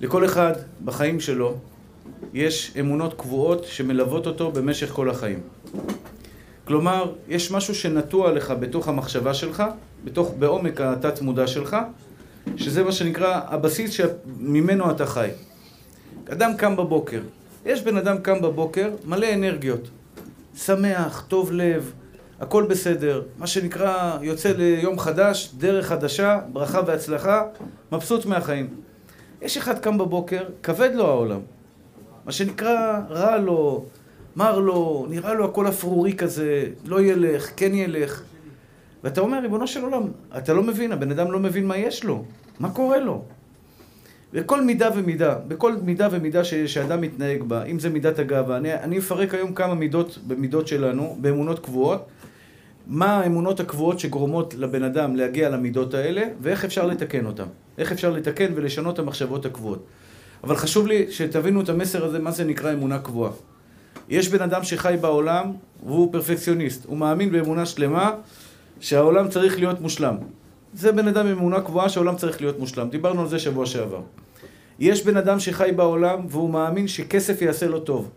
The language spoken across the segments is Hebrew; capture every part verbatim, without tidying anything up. לכל אחד בחיים שלו יש אמונות קבועות שמלוות אותו במשך כל החיים. כלומר, יש משהו שנטוע לך בתוך המחשבה שלך, בתוך, בעומק התת מודע שלך, שזה מה שנקרא הבסיס שממנו אתה חי. אדם קם בבוקר. יש בן אדם קם בבוקר, מלא אנרגיות. שמח, טוב לב, הכל בסדר. מה שנקרא, יוצא ליום חדש, דרך חדשה, ברכה והצלחה, מבסוט מהחיים. יש אחד קם בבוקר, כבד לו העולם. מה שנקרא, רע לו, מר לו, נראה לו הכל אפרורי כזה, לא ילך, כן ילך. ואתה אומר, ריבונו של עולם, אתה לא מבין, הבן אדם לא מבין מה יש לו, מה קורה לו. בכל מידה ומידה, בכל מידה ומידה ש, שאדם מתנהג בה, אם זה מידת הגאווה, אני, אני אפרק היום כמה מידות במידות שלנו, באמונות קבועות, מה האמונות הקבועות שגורמות לבן אדם להגיע למידות האלה, ואיך אפשר לתקן אותן, איך אפשר לתקן ולשנות את המחשבות הקבועות. אבל חשוב לי שתבינו את המסר הזה, מה זה נקרא אמונה קבועה. יש בן אדם שחי בעולם, והוא פרפקציוניסט, הוא מאמין באמונה שלמה, שהעולם צריך להיות מושלם. זה בן אדם עם אמונה קבועה שהעולם צריך להיות מושלם. דיברנו על זה שבוע שעבר. יש בן אדם שחי בעולם והוא מאמין שכסף יעשה לו טוב.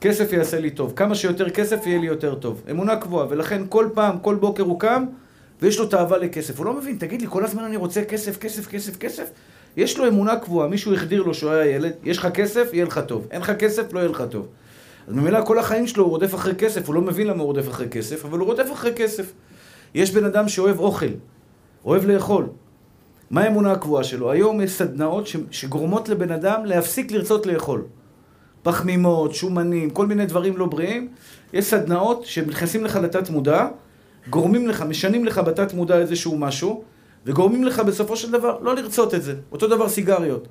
כסף יעשה לי טוב. כמה שיותר כסף יהיה לי יותר טוב. אמונה קבועה. ולכן כל פעם, כל בוקר הוא קם ויש לו תאווה לכסף. הוא לא מבין, תגיד לי, כל הזמן אני רוצה כסף, כסף, כסף, כסף. יש לו אמונה קבועה. מישהו החדיר לו שהוא היה ילד. יש לך כסף, יהיה לך טוב. אין לך כסף, לא יהיה לך טוב. אז ממילא כל החיים שלו הוא רודף אחרי כסף. הוא לא מבין למה הוא רודף אחרי כסף, אבל הוא רודף אחרי כסף. יש בן אדם שאוהב אוכל, אוהב לאכול. מה האמונה הקבועה שלו? היום יש סדנאות שגורמות לבן אדם להפסיק לרצות לאכול. פחמימות, שומנים, כל מיני דברים לא בריאים. יש סדנאות שמלכנסים לך לתת מודע, גורמים לך, משנים לך בתת מודע איזשהו משהו, וגורמים לך בסופו של דבר לא לרצות את זה. אותו דבר סיגריות.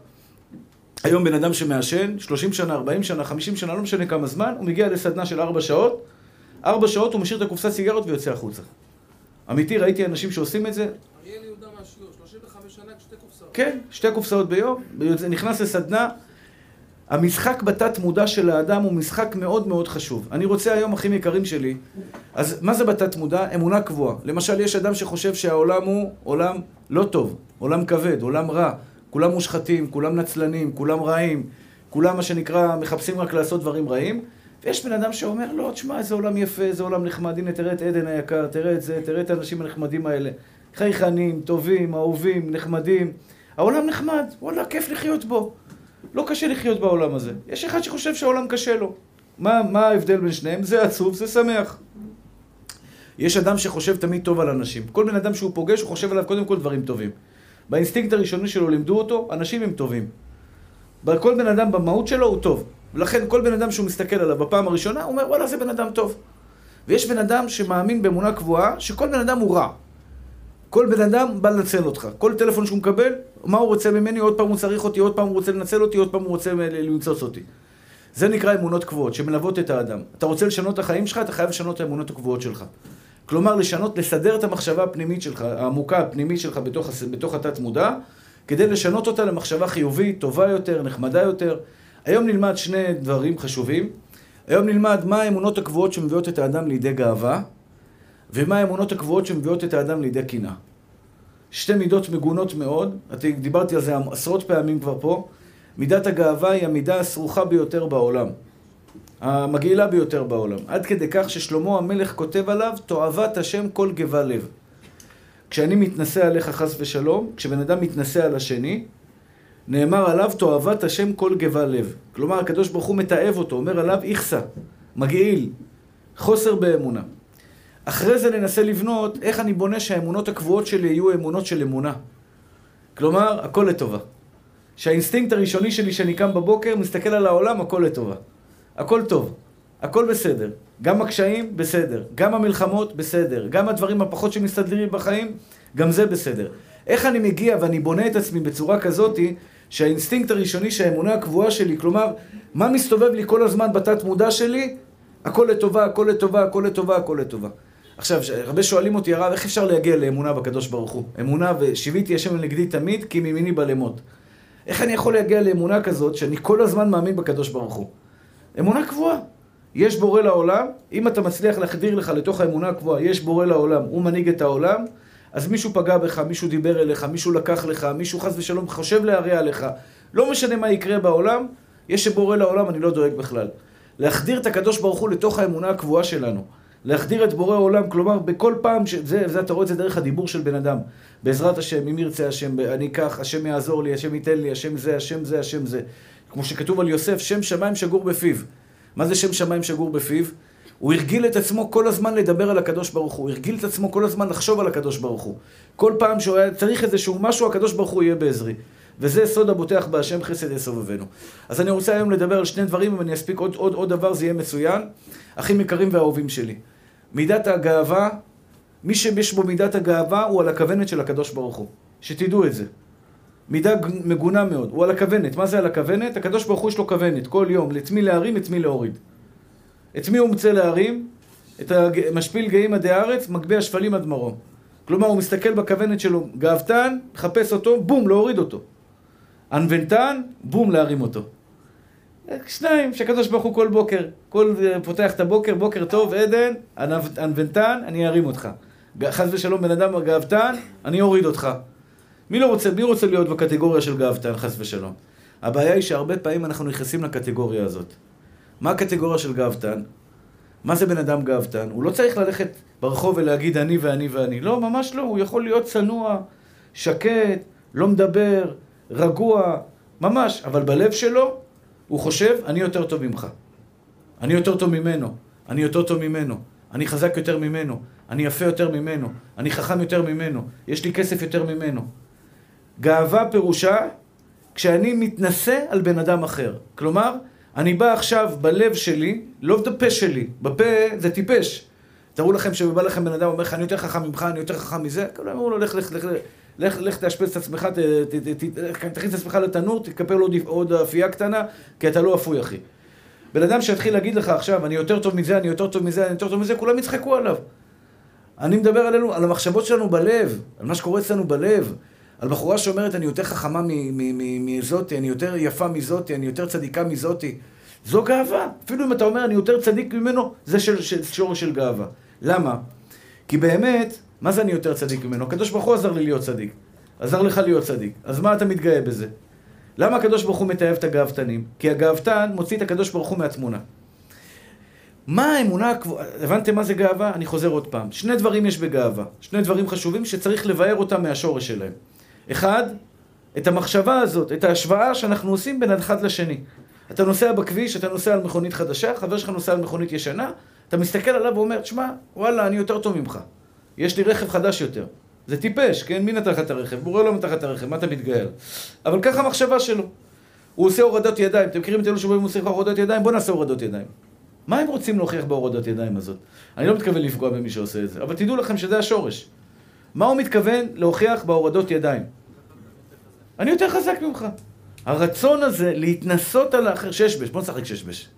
היום בן אדם שמעשן, שלושים שנה, ארבעים שנה, חמישים שנה, לא משנה כמה זמן, הוא מגיע לסדנה של ארבע שעות, ארבע שעות הוא משאיר את הקופסת סיגריות ויוצא החוצה. אמיתי, ראיתי אנשים שעושים את זה. אריאל יהודה מהשיעור, שלושים וחמש שנה, שתי קופסאות. כן, שתי קופסאות ביום, נכנס לסדנה. המשחק בתת מודע של האדם הוא משחק מאוד מאוד חשוב. אני רוצה היום אחים יקרים שלי, אז מה זה בתת מודע? אמונה קבועה. למשל, יש אדם שחושב שהעולם הוא עולם לא טוב, עולם כבד, עולם רע. כולם מושחתים, כולם נצלנים, כולם רעים, כולם מה שנקרא מחפשים רק לעשות דברים רעים. ויש בן אדם שאומר, לא, תשמע, איזה עולם יפה, איזה עולם נחמד, הנה, תראה את עדן היקר, תראה את זה, תראה את האנשים הנחמדים האלה. חייכנים, טובים, אהובים, נחמדים. העולם נחמד, וואלה, כיף לחיות בו. לא קשה לחיות בעולם הזה. יש אחד שחושב שהעולם קשה לו. מה, מה ההבדל בין שניהם? זה עצוב, זה שמח. יש אדם שחושב תמיד טוב על אנשים. כל בן אדם שהוא פוגש, הוא חושב עליו קודם כל דברים טובים. באינסטינקט הראשוני שלו לימדו אותו, אנשים הם טובים. בכל בן אדם במהות שלו הוא טוב. ולכן כל בן אדם שהוא מסתכל עליו בפעם הראשונה, הוא אומר, וואלה, זה בן אדם טוב. ויש בן אדם שמאמין באמונה קבועה, שכל בן אדם הוא רע. כל בן אדם בא לנצל אותך. כל טלפון שהוא מקבל, מה הוא רוצה ממני? עוד פעם הוא צריך אותי, עוד פעם הוא רוצה לנצל אותי, עוד פעם הוא רוצה לנצוץ אותי. זה נקרא אמונות קבועות, שמלוות את האדם. אתה רוצה לשנות את החיים שלך, אתה חייב לשנות את האמונות הקבועות שלך. כלומר, לשנות, לסדר את המחשבה הפנימית שלך, העמוקה הפנימית שלך בתוך, בתוך התת מודע, כדי לשנות אותה למחשבה חיובית, טובה יותר, נחמדה יותר. היום נלמד שני דברים חשובים. היום נלמד מה האמונות הקבועות שמביאות את האדם לידי גאווה, ומה האמונות הקבועות שמביאות את האדם לידי קנאה. שתי מידות מגונות מאוד, דיברתי על זה עשרות פעמים כבר פה. מידת הגאווה היא המידה הסרוכה ביותר בעולם, המגעילה ביותר בעולם. עד כדי כך ששלמה המלך כותב עליו, תועבת השם כל גבה לב. כשאני מתנסה עליך חס ושלום, כשבן אדם מתנסה על השני, נאמר עליו תועבת השם כל גבה לב. כלומר, הקדוש ברוך הוא מתאב אותו, אומר עליו איכסה, מגעיל, חוסר באמונה. אחרי זה ננסה לבנות איך אני בונה שהאמונות הקבועות שלי יהיו אמונות של אמונה. כלומר, הכל לטובה. שהאינסטינקט הראשוני שלי שאני קם בבוקר, מסתכל על העולם, הכל לטובה. הכל טוב, הכל בסדר. גם הקשיים, בסדר. גם המלחמות, בסדר. גם הדברים הפחות שמסתדרים בחיים, גם זה בסדר. איך אני מגיע ואני בונה את עצמי בצורה כזאת שהאינסטינקט הראשוני, שהאמונה הקבועה שלי, כלומר, מה מסתובב לי כל הזמן בתת מודע שלי? הכל לטובה, הכל לטובה, הכל לטובה, הכל לטובה. עכשיו, הרבה שואלים אותי, הרב, איך אפשר להגיע לאמונה בקדוש ברוך הוא? אמונה ושיביתי השם לנגדי תמיד, כי מימיני בלמות. איך אני יכול להגיע לאמונה כזאת שאני כל הזמן מאמין בקדוש ברוך הוא? אמונה קבועה. יש בורא לעולם, אם אתה מצליח להחדיר לך לתוך האמונה הקבועה, יש בורא לעולם, הוא מנהיג את העולם, אז מישהו פגע בך, מישהו דיבר אליך, מישהו לקח לך, מישהו חס ושלום חושב להריע לך, לא משנה מה יקרה בעולם, יש שבורא לעולם, אני לא דואג בכלל. להחדיר את הקדוש ברוך הוא לתוך האמונה הקבועה שלנו. להחדיר את בורא עולם, כלומר, בכל פעם, ש... זה, זה, אתה רואה את זה דרך הדיבור של בן אדם. בעזרת השם, אם ירצה השם, אני אקח, השם יעזור לי, השם ייתן לי, השם זה, השם זה, השם זה. כמו שכתוב על יוסף, שם שמיים שגור בפיו. מה זה שם שמיים שגור בפיו? הוא הרגיל את עצמו כל הזמן לדבר על הקדוש ברוך הוא, הוא הרגיל את עצמו כל הזמן לחשוב על הקדוש ברוך הוא. כל פעם שהוא היה צריך איזשהו משהו, הקדוש ברוך הוא יהיה בעזרי. וזה סוד הבוטח בהשם חסד יסובבנו. אז אני רוצה היום לדבר על שני דברים, אם אני אספיק עוד, עוד, עוד דבר זה יהיה מצוין. אחים יקרים והאהובים שלי. מידת הגאווה, מי שיש בו מידת הגאווה הוא על הכוונת של הקדוש ברוך הוא. שתדעו את זה. מידה מגונה מאוד, הוא על הכוונת. מה זה על הכוונת? הקדוש ברוך הוא יש לו כוונת, כל יום, את מי להרים, את מי להוריד. את מי הוא מצא להרים? את המשפיל גאים עדי הארץ, מגבי השפלים עד מרום. כלומר, הוא מסתכל בכוונת שלו, גאוותן, חפש אותו, בום, להוריד אותו. ענוונתן, בום, להרים אותו. שניים, שהקדוש ברוך הוא כל בוקר, כל פותח את הבוקר, בוקר טוב, עדן, ענוונתן, אני ארים אותך. חס ושלום, בן אדם גאוותן, אני אוריד אותך. מי לא רוצה, מי רוצה להיות בקטגוריה של גאוותן, חס ושלום? הבעיה היא שהרבה פעמים אנחנו נכנסים לקטגוריה הזאת. מה הקטגוריה של גאוותן? מה זה בן אדם גאוותן? הוא לא צריך ללכת ברחוב ולהגיד אני ואני ואני. לא, ממש לא. הוא יכול להיות צנוע, שקט, לא מדבר, רגוע, ממש. אבל בלב שלו הוא חושב, אני יותר טוב ממך. אני יותר טוב ממנו. אני יותר טוב ממנו. אני חזק יותר ממנו. אני יפה יותר ממנו. אני חכם יותר ממנו. יש לי כסף יותר ממנו. גאווה פירושה כשאני מתנשא על בן אדם אחר. כלומר, אני בא עכשיו בלב שלי, לא בפה שלי, בפה זה טיפש. תראו לכם שבא לכם בן אדם אומר לך, אני יותר חכם ממך, אני יותר חכם מזה, כלומר, אמרו לו, לך, לך, לך, לך, לך תאשפז את עצמך, תכניס את עצמך לתנור, תקפל עוד אפייה קטנה, כי אתה לא אפוי, אחי. בן אדם שיתחיל להגיד לך עכשיו, אני יותר טוב מזה, אני יותר טוב מזה, אני יותר טוב מזה, כולם יצחקו עליו. אני מדבר עלינו, על המחשבות שלנו בלב, על מה שקורה אצלנו בלב. על בחורה שאומרת, אני יותר חכמה מזאתי, אני יותר יפה מזאתי, אני יותר צדיקה מזאתי. זו גאווה. אפילו אם אתה אומר, אני יותר צדיק ממנו, זה שורש של גאווה. למה? כי באמת, מה זה אני יותר צדיק ממנו? הקדוש ברוך הוא עזר לי להיות צדיק. עזר לך להיות צדיק. אז מה אתה מתגאה בזה? למה הקדוש ברוך הוא מתאהב את הגאוותנים? כי הגאוותן מוציא את הקדוש ברוך הוא מהתמונה. מה האמונה? הבנתם מה זה גאווה? אני חוזר עוד פעם. שני דברים יש בגאווה. שני דברים חשובים שצריך לבאר אותם מהשורש שלהם. אחד, את המחשבה הזאת, את ההשוואה שאנחנו עושים בין אחד לשני. אתה נוסע בכביש, אתה נוסע על מכונית חדשה, חבר שלך נוסע על מכונית ישנה, אתה מסתכל עליו ואומר, תשמע, וואלה, אני יותר טוב ממך. יש לי רכב חדש יותר. זה טיפש, כן? מי נתן לך את הרכב? בורא לא נתן לך את הרכב, מה אתה מתגאל? אבל ככה המחשבה שלו. הוא עושה הורדות ידיים. אתם מכירים את אלו שבאים ועושים הורדות ידיים? בוא נעשה הורדות ידיים. מה הם רוצים להוכיח בהורדות ידיים הזאת? אני לא מתכוון לפגוע במי שעושה את זה, אבל תדעו לכם שזה השורש. מה הוא מתכוון להוכיח בהורדות ידיים? אני יותר חזק ממך. הרצון הזה להתנסות על האחר, ששבש, בוא נשחק ששבש.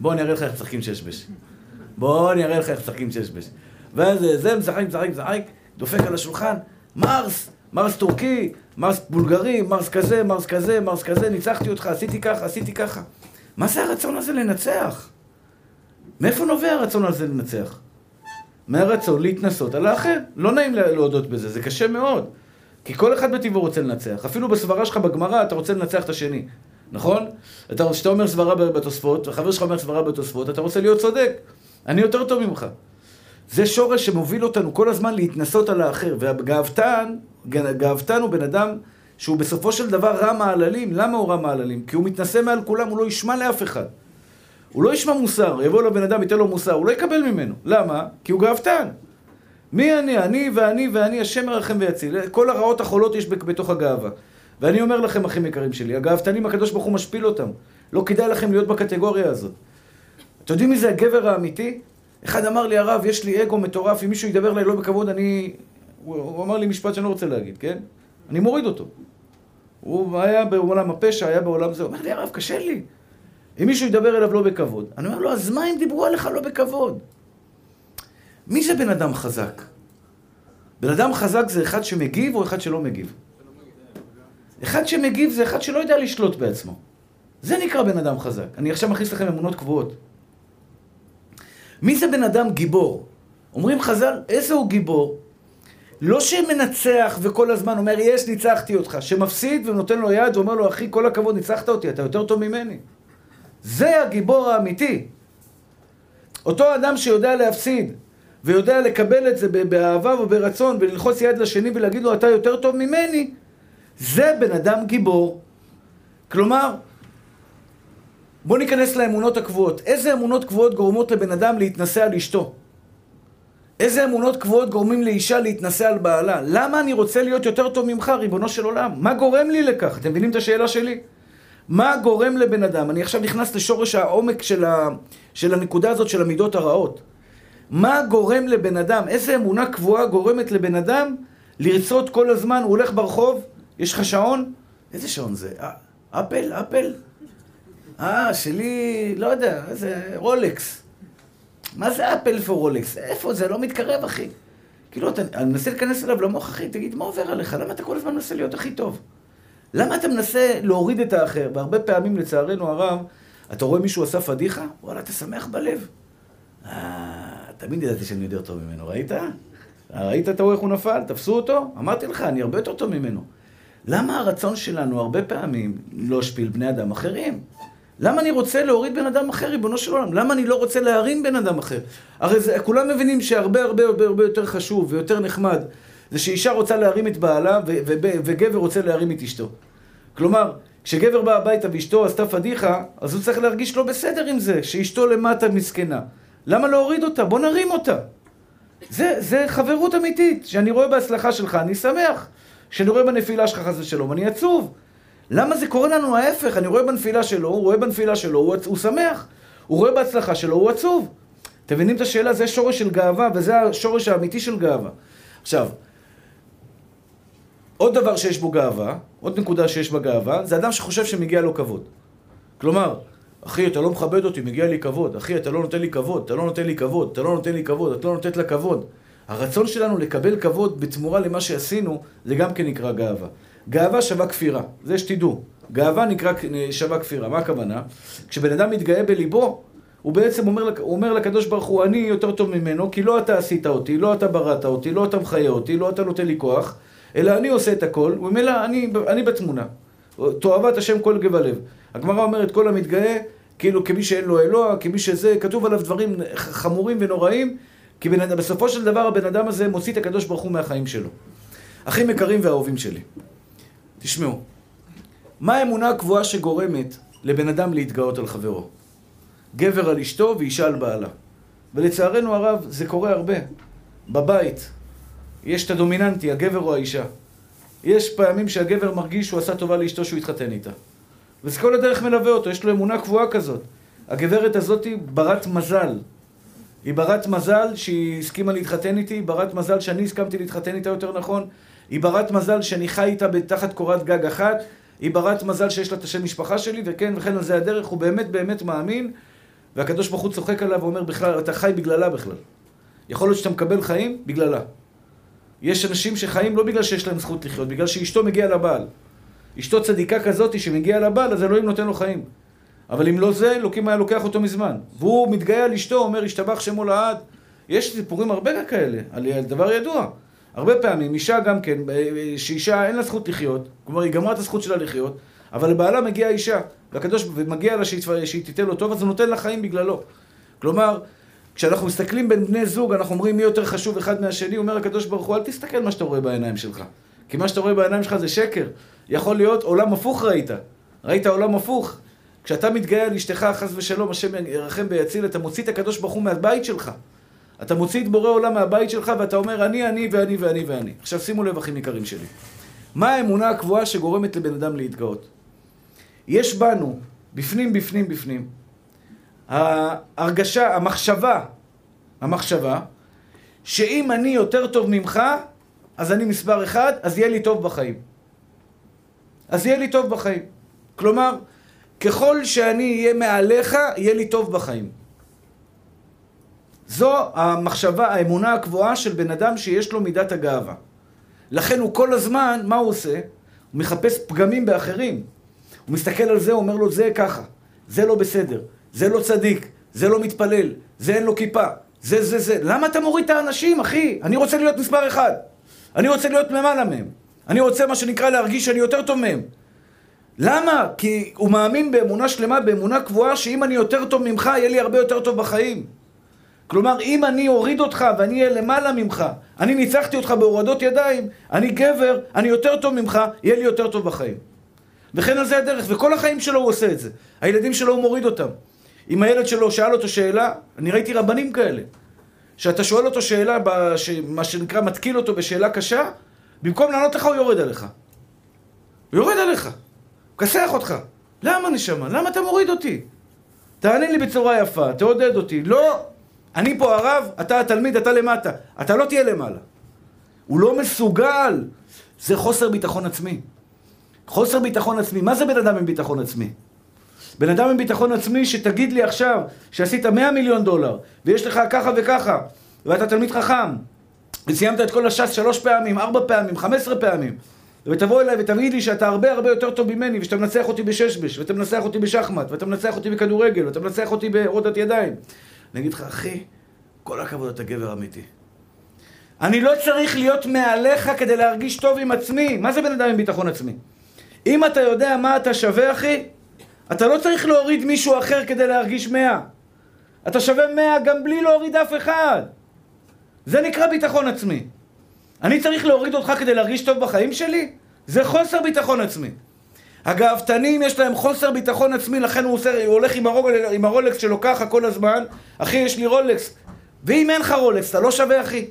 בוא אני אראה לך איך שחקים ששבש. בוא אני אראה לך איך שחקים ששבש. ואז זה משחק, משחק, משחק, דופק על השולחן, מרס, מרס טורקי, מרס בולגרי, מרס כזה, מרס כזה, מרס כזה, ניצחתי אותך, עשיתי ככה, עשיתי ככה. מה זה הרצון הזה לנצח? מאיפה נובע הרצון הזה לנצח? מהרצון להתנסות על האחר. לא נעים להודות בזה, זה קשה מאוד. כי כל אחד בטבעו רוצה לנצח. אפילו בסברה שלך בגמרא אתה רוצה לנצח את השני. נכון? אתה, שאתה אומר סברה בתוספות, וחבר שלך אומר סברה בתוספות, אתה רוצה להיות צודק. אני יותר טוב ממך. זה שורש שמוביל אותנו כל הזמן להתנסות על האחר. והגאוותן, גאוותן הוא בן אדם שהוא בסופו של דבר רע מעללים. למה הוא רע מעללים? כי הוא מתנסה מעל כולם, הוא לא ישמע לאף אחד. הוא לא ישמע מוסר, יבוא לבן אדם, ייתן לו מוסר, הוא לא יקבל ממנו. למה? כי הוא גאוותן. מי אני? אני ואני ואני, השם ירחם ויציל. כל הרעות החולות יש בתוך הגאווה. ואני אומר לכם, אחים יקרים שלי, הגאוותנים, הקדוש ברוך הוא משפיל אותם. לא כדאי לכם להיות בקטגוריה הזאת. אתם יודעים מי זה הגבר האמיתי? אחד אמר לי, הרב, יש לי אגו מטורף, אם מישהו ידבר לי לא בכבוד, אני... הוא אמר לי משפט שאני לא רוצה להגיד, כן? אני מוריד אותו. הוא היה בעולם הפשע, היה בעולם זה. הוא אומר לי, הרב, קשה לי. אם מישהו ידבר אליו לא בכבוד. אני אומר לו, אז מה אם דיברו עליך לא בכבוד? מי זה בן אדם חזק? בן אדם חזק זה אחד שמגיב או אחד שלא מגיב? אחד שמגיב זה אחד שלא יודע לשלוט בעצמו. זה נקרא בן אדם חזק. אני עכשיו מכניס לכם אמונות קבועות. מי זה בן אדם גיבור? אומרים חז"ל, איזה הוא גיבור? לא שמנצח וכל הזמן אומר, יש, ניצחתי אותך, שמפסיד ונותן לו יד ואומר לו, אחי, כל הכבוד, ניצחת אותי, אתה יותר טוב ממני. זה הגיבור האמיתי. אותו אדם שיודע להפסיד, ויודע לקבל את זה באהבה וברצון, וללחוץ יד לשני ולהגיד לו, אתה יותר טוב ממני, זה בן אדם גיבור. כלומר, בוא ניכנס לאמונות הקבועות. איזה אמונות קבועות גורמות לבן אדם להתנסה על אשתו? איזה אמונות קבועות גורמים לאישה להתנסה על בעלה? למה אני רוצה להיות יותר טוב ממך, ריבונו של עולם? מה גורם לי לכך? אתם מבינים את השאלה שלי? מה גורם לבן אדם? אני עכשיו נכנס לשורש העומק של, ה... של הנקודה הזאת של המידות הרעות. מה גורם לבן אדם? איזה אמונה קבועה גורמת לבן אדם לרצות כל הזמן? הוא הולך ברחוב, יש לך שעון? איזה שעון זה? אפל, אפל. אה, שלי, לא יודע, זה רולקס. מה זה אפל פור רולקס? איפה זה? לא מתקרב, אחי. כאילו, אתה, אני מנסה להיכנס אליו למוח, אחי, תגיד, מה עובר עליך? למה אתה כל הזמן מנסה להיות הכי טוב? למה אתה מנסה להוריד את האחר? והרבה פעמים, לצערנו הרב, אתה רואה מישהו עשה פדיחה? וואלה, אתה שמח בלב. אה, תמיד ידעתי שאני יודע טוב ממנו, ראית? ראית, אתה רואה איך הוא נפל? תפסו אותו? אמרתי לך, אני הרבה יותר טוב ממנו. למה הרצון שלנו הרבה פעמים לא שפיל בני אדם אחרים? למה אני רוצה להוריד בן אדם אחר, ריבונו של עולם? למה אני לא רוצה להרים בן אדם אחר? הרי זה, כולם מבינים שהרבה הרבה הרבה הרבה יותר חשוב ויותר נחמד, זה שאישה רוצה להרים את בעלה ו- ו- ו- וגבר רוצה להרים את אשתו. כלומר, כשגבר בא הביתה ואשתו עשתה פדיחה, אז הוא צריך להרגיש לא בסדר עם זה, שאשתו למטה מסכנה. למה להוריד אותה? בוא נרים אותה. זה, זה חברות אמיתית, שאני רואה בהצלחה שלך, אני שמח. כשאני רואה בנפילה שלך חס ושלום, אני עצוב. למה זה קורה לנו ההפך? אני רואה בנפילה שלו, הוא רואה בנפילה שלו, הוא, הוא שמח. הוא רואה בהצלחה שלו, הוא עצוב. אתם מבינים את השאלה? זה שורש של גאווה, וזה השורש האמיתי של גאווה. עכשיו, עוד דבר שיש בו גאווה, עוד נקודה שיש בה גאווה, זה אדם שחושב שמגיע לו כבוד. כלומר, אחי, אתה לא מכבד אותי, מגיע לי כבוד. אחי, אתה לא נותן לי כבוד, אתה לא נותן לי כבוד, אתה לא נותן לי כבוד, אתה לא נותן לה כבוד. הרצון שלנו לקבל כבוד בתמורה למה שעשינו, זה גם כן נקרא גאווה. גאווה שווה כפירה, זה שתדעו. גאווה נקרא שווה כפירה, מה הכוונה? כשבן אדם מתגאה בליבו, הוא בעצם אומר, אומר לקדוש ברוך הוא, אני יותר טוב ממנו, כי לא אתה עשית אותי, לא אתה בראת אותי, לא אתה מחיה אותי, לא אתה נותן לי כוח, אלא אני עושה את הכל, הוא אומר, אני, אני בתמונה. תועבת השם כל גבל לב. הגמרא אומרת, כל המתגאה, כאילו כמי שאין לו אלוה, כמי שזה, כתוב עליו דברים חמורים ונוראים, כי בן, בסופו של דבר הבן אדם הזה מוציא את הקדוש ברוך הוא מהחיים שלו. אחים יקרים ואהובים שלי. תשמעו, מה האמונה הקבועה שגורמת לבן אדם להתגאות על חברו? גבר על אשתו ואישה על בעלה. ולצערנו הרב, זה קורה הרבה. בבית, יש את הדומיננטי, הגבר או האישה. יש פעמים שהגבר מרגיש שהוא עשה טובה לאשתו שהוא התחתן איתה. וזה כל הדרך מלווה אותו, יש לו אמונה קבועה כזאת. הגברת הזאת היא ברת מזל. היא ברת מזל שהיא הסכימה להתחתן איתי, היא ברת מזל שאני הסכמתי להתחתן איתה יותר נכון, היא ברת מזל שאני חי איתה בתחת קורת גג אחת, היא ברת מזל שיש לה את השם משפחה שלי, וכן, וכן על זה הדרך, הוא באמת באמת מאמין, והקדוש ברוך הוא צוחק עליו ואומר בכלל, אתה חי בגללה בכלל. יכול להיות שאתה מקבל חיים בגללה. יש אנשים שחיים לא בגלל שיש להם זכות לחיות, בגלל שאשתו מגיעה לבעל. אשתו צדיקה כזאת שמגיעה לבעל, אז אלוהים נותן לו חיים. אבל אם לא זה, אלוקים היה לוקח אותו מזמן. והוא מתגאה על אשתו, אומר, השתבח שמו לעד. יש סיפורים הרבה כאלה, על דבר ידוע. הרבה פעמים, אישה גם כן, שאישה אין לה זכות לחיות, כלומר, היא גמרה את הזכות שלה לחיות, אבל לבעלה מגיעה אישה, והקדוש מגיע לה שהיא, שהיא תיתן לו טוב, אז הוא נותן לה חיים בגללו. כלומר, כשאנחנו מסתכלים בין בני זוג, אנחנו אומרים מי יותר חשוב אחד מהשני, אומר הקדוש ברוך הוא, אל תסתכל מה שאתה רואה בעיניים שלך. כי מה שאתה רואה בעיניים שלך זה שקר. יכול להיות, עולם הפוך ראית. ראית עולם הפוך. כשאתה מתגאה על אשתך, חס ושלום, השם ירחם ויציל, אתה מוציא את הקדוש ברוך הוא מהבית שלך. אתה מוציא את בורא עולם מהבית שלך, ואתה אומר, אני, אני, ואני, ואני, ואני. עכשיו שימו לב, אחים יקרים שלי. מה האמונה הקבועה שגורמת לבן אדם להתגאות? יש בנו, בפנים, בפנים, בפנים, ההרגשה, המחשבה, המחשבה, שאם אני יותר טוב ממך, אז אני מספר אחד, אז יהיה לי טוב בחיים. אז יהיה לי טוב בחיים. כלומר, ככל שאני אהיה מעליך, יהיה לי טוב בחיים. זו המחשבה, האמונה הקבועה של בן אדם שיש לו מידת הגאווה. לכן הוא כל הזמן, מה הוא עושה? הוא מחפש פגמים באחרים. הוא מסתכל על זה, הוא אומר לו, זה ככה, זה לא בסדר, זה לא צדיק, זה לא מתפלל, זה אין לו כיפה, זה זה זה. למה אתה מוריד את האנשים, אחי? אני רוצה להיות מספר אחד. אני רוצה להיות ממעלה מהם. אני רוצה מה שנקרא להרגיש שאני יותר טוב מהם. למה? כי הוא מאמין באמונה שלמה, באמונה קבועה, שאם אני יותר טוב ממך, יהיה לי הרבה יותר טוב בחיים. כלומר, אם אני אוריד אותך ואני אהיה למעלה ממך, אני ניצחתי אותך בהורדות ידיים, אני גבר, אני יותר טוב ממך, יהיה לי יותר טוב בחיים. וכן על זה הדרך, וכל החיים שלו הוא עושה את זה. הילדים שלו הוא מוריד אותם. אם הילד שלו שאל אותו שאלה, אני ראיתי רבנים כאלה, שאתה שואל אותו שאלה, בש... מה שנקרא מתקיל אותו בשאלה קשה, במקום לענות לך הוא יורד עליך. הוא יורד עליך, הוא כסח אותך. למה נשמה? למה אתה מוריד אותי? תענה לי בצורה יפה, תעודד אותי. לא, אני פה הרב, אתה התלמיד, אתה למטה. אתה לא תהיה למעלה. הוא לא מסוגל. זה חוסר ביטחון עצמי. חוסר ביטחון עצמי. מה זה בן אדם עם ביטחון עצמי? בן אדם עם ביטחון עצמי שתגיד לי עכשיו שעשית מאה מיליון דולר ויש לך ככה וככה ואתה תלמיד חכם וסיימת את כל השס שלוש פעמים, ארבע פעמים, חמש עשרה פעמים ותבוא אליי ותגיד לי שאתה הרבה הרבה יותר טוב ממני ושאתה מנצח אותי בששבש ואתה מנצח אותי בשחמט ואתה מנצח אותי בכדורגל ואתה מנצח אותי בהורדת ידיים. אני אגיד לך, אחי, כל הכבוד, אתה גבר אמיתי. אני לא צריך להיות מעליך כדי להרגיש טוב עם עצמי. מה זה בן אדם עם ביטחון עצמי? אם אתה יודע מה אתה שווה, אחי, אתה לא צריך להוריד מישהו אחר כדי להרגיש מאה. אתה שווה מאה גם בלי להוריד אף אחד. זה נקרא ביטחון עצמי. אני צריך להוריד אותך כדי להרגיש טוב בחיים שלי? זה חוסר ביטחון עצמי. הגאוותנים יש להם חוסר ביטחון עצמי, לכן הוא, עושה, הוא הולך עם, הרול, עם הרולקס שלו ככה כל הזמן. אחי, יש לי רולקס. ואם אין לך רולקס, אתה לא שווה, אחי.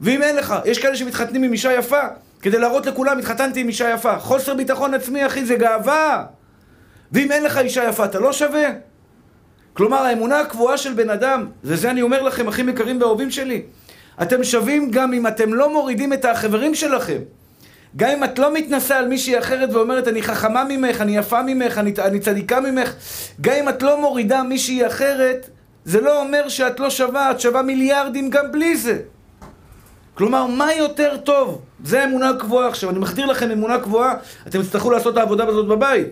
ואם אין לך, יש כאלה שמתחתנים עם אישה יפה, כדי להראות לכולם, התחתנתי עם אישה יפה. חוסר ביטחון עצמי, אחי, זה גאווה. ואם אין לך אישה יפה, אתה לא שווה. כלומר, האמונה הקבועה של בן אדם, וזה אני אומר לכם, אחים יקרים ואהובים שלי, אתם שווים גם אם אתם לא מורידים את החברים שלכם. גם אם את לא מתנסה על מישהי אחרת ואומרת, אני חכמה ממך, אני יפה ממך, אני, אני צדיקה ממך, גם אם את לא מורידה מישהי אחרת, זה לא אומר שאת לא שווה, את שווה מיליארדים גם בלי זה. כלומר, מה יותר טוב? זה אמונה קבועה. עכשיו, אני מחדיר לכם אמונה קבועה, אתם תצטרכו לעשות את העבודה הזאת בבית.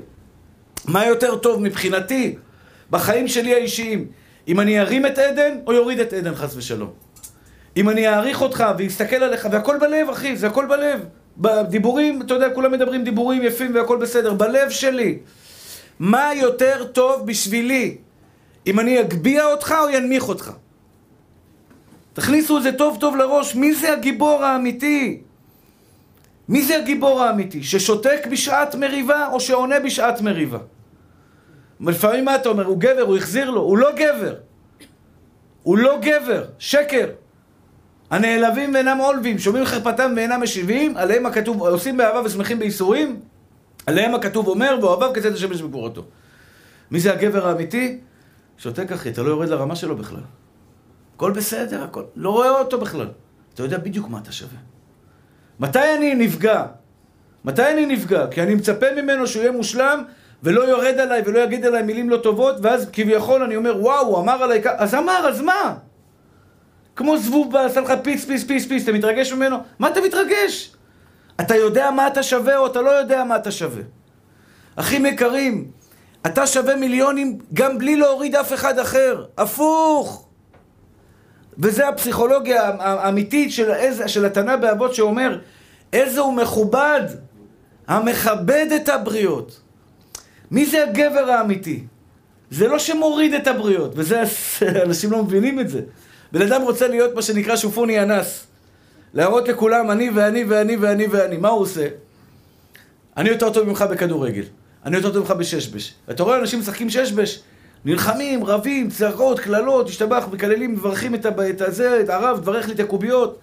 מה יותר טוב מבחינתי, בחיים שלי האישיים, אם אני ארים את עדן או יוריד את עדן, חס ושלום. אם אני אעריך אותך ויסתכל עליך, והכל בלב, אחי, זה הכל בלב. בדיבורים, אתה יודע, כולם מדברים דיבורים יפים והכל בסדר, בלב שלי. מה יותר טוב בשבילי, אם אני אגביע אותך או ינמיך אותך? תכניסו את זה טוב טוב לראש, מי זה הגיבור האמיתי? מי זה הגיבור האמיתי? ששותק בשעת מריבה או שעונה בשעת מריבה? לפעמים מה אתה אומר? הוא גבר, הוא החזיר לו. הוא לא גבר. הוא לא גבר. שקר. הנעלבים ואינם עולבים, שומעים חרפתם ואינם משיבים, עליהם הכתוב, עושים באהבה ושמחים בייסורים, עליהם הכתוב אומר, ואוהביו כצאת השמש בגבורתו. מי זה הגבר האמיתי? שותק, אחי, אתה לא יורד לרמה שלו בכלל. הכל בסדר, הכל. לא רואה אותו בכלל. אתה יודע בדיוק מה אתה שווה. מתי אני נפגע? מתי אני נפגע? כי אני מצפה ממנו שהוא יהיה מושלם, ולא יורד עליי, ולא יגיד עליי מילים לא טובות, ואז כביכול אני אומר, וואו, הוא אמר עליי, אז אמר, אז מה? כמו זבוב, עשה לך פיץ, פיץ, פיץ, פיץ, אתה מתרגש ממנו? מה אתה מתרגש? אתה יודע מה אתה שווה, או אתה לא יודע מה אתה שווה. אחים יקרים, אתה שווה מיליונים, גם בלי להוריד אף אחד אחר. הפוך! וזה הפסיכולוגיה האמיתית של, של התנא באבות שאומר, איזה הוא מכובד, המכבד את הבריות. מי זה הגבר האמיתי? זה לא שמוריד את הבריות, וזה, אנשים לא מבינים את זה. בן אדם רוצה להיות מה שנקרא שופוני אנס, להראות לכולם אני ואני ואני ואני ואני. מה הוא עושה? אני יותר טוב ממך בכדורגל, אני יותר טוב ממך בששבש. אתה רואה אנשים משחקים ששבש, נלחמים, רבים, צעקות, כללות, השתבח, מקללים, מברכים את הבית הזה, את הרב, דברך לי את הקוביות.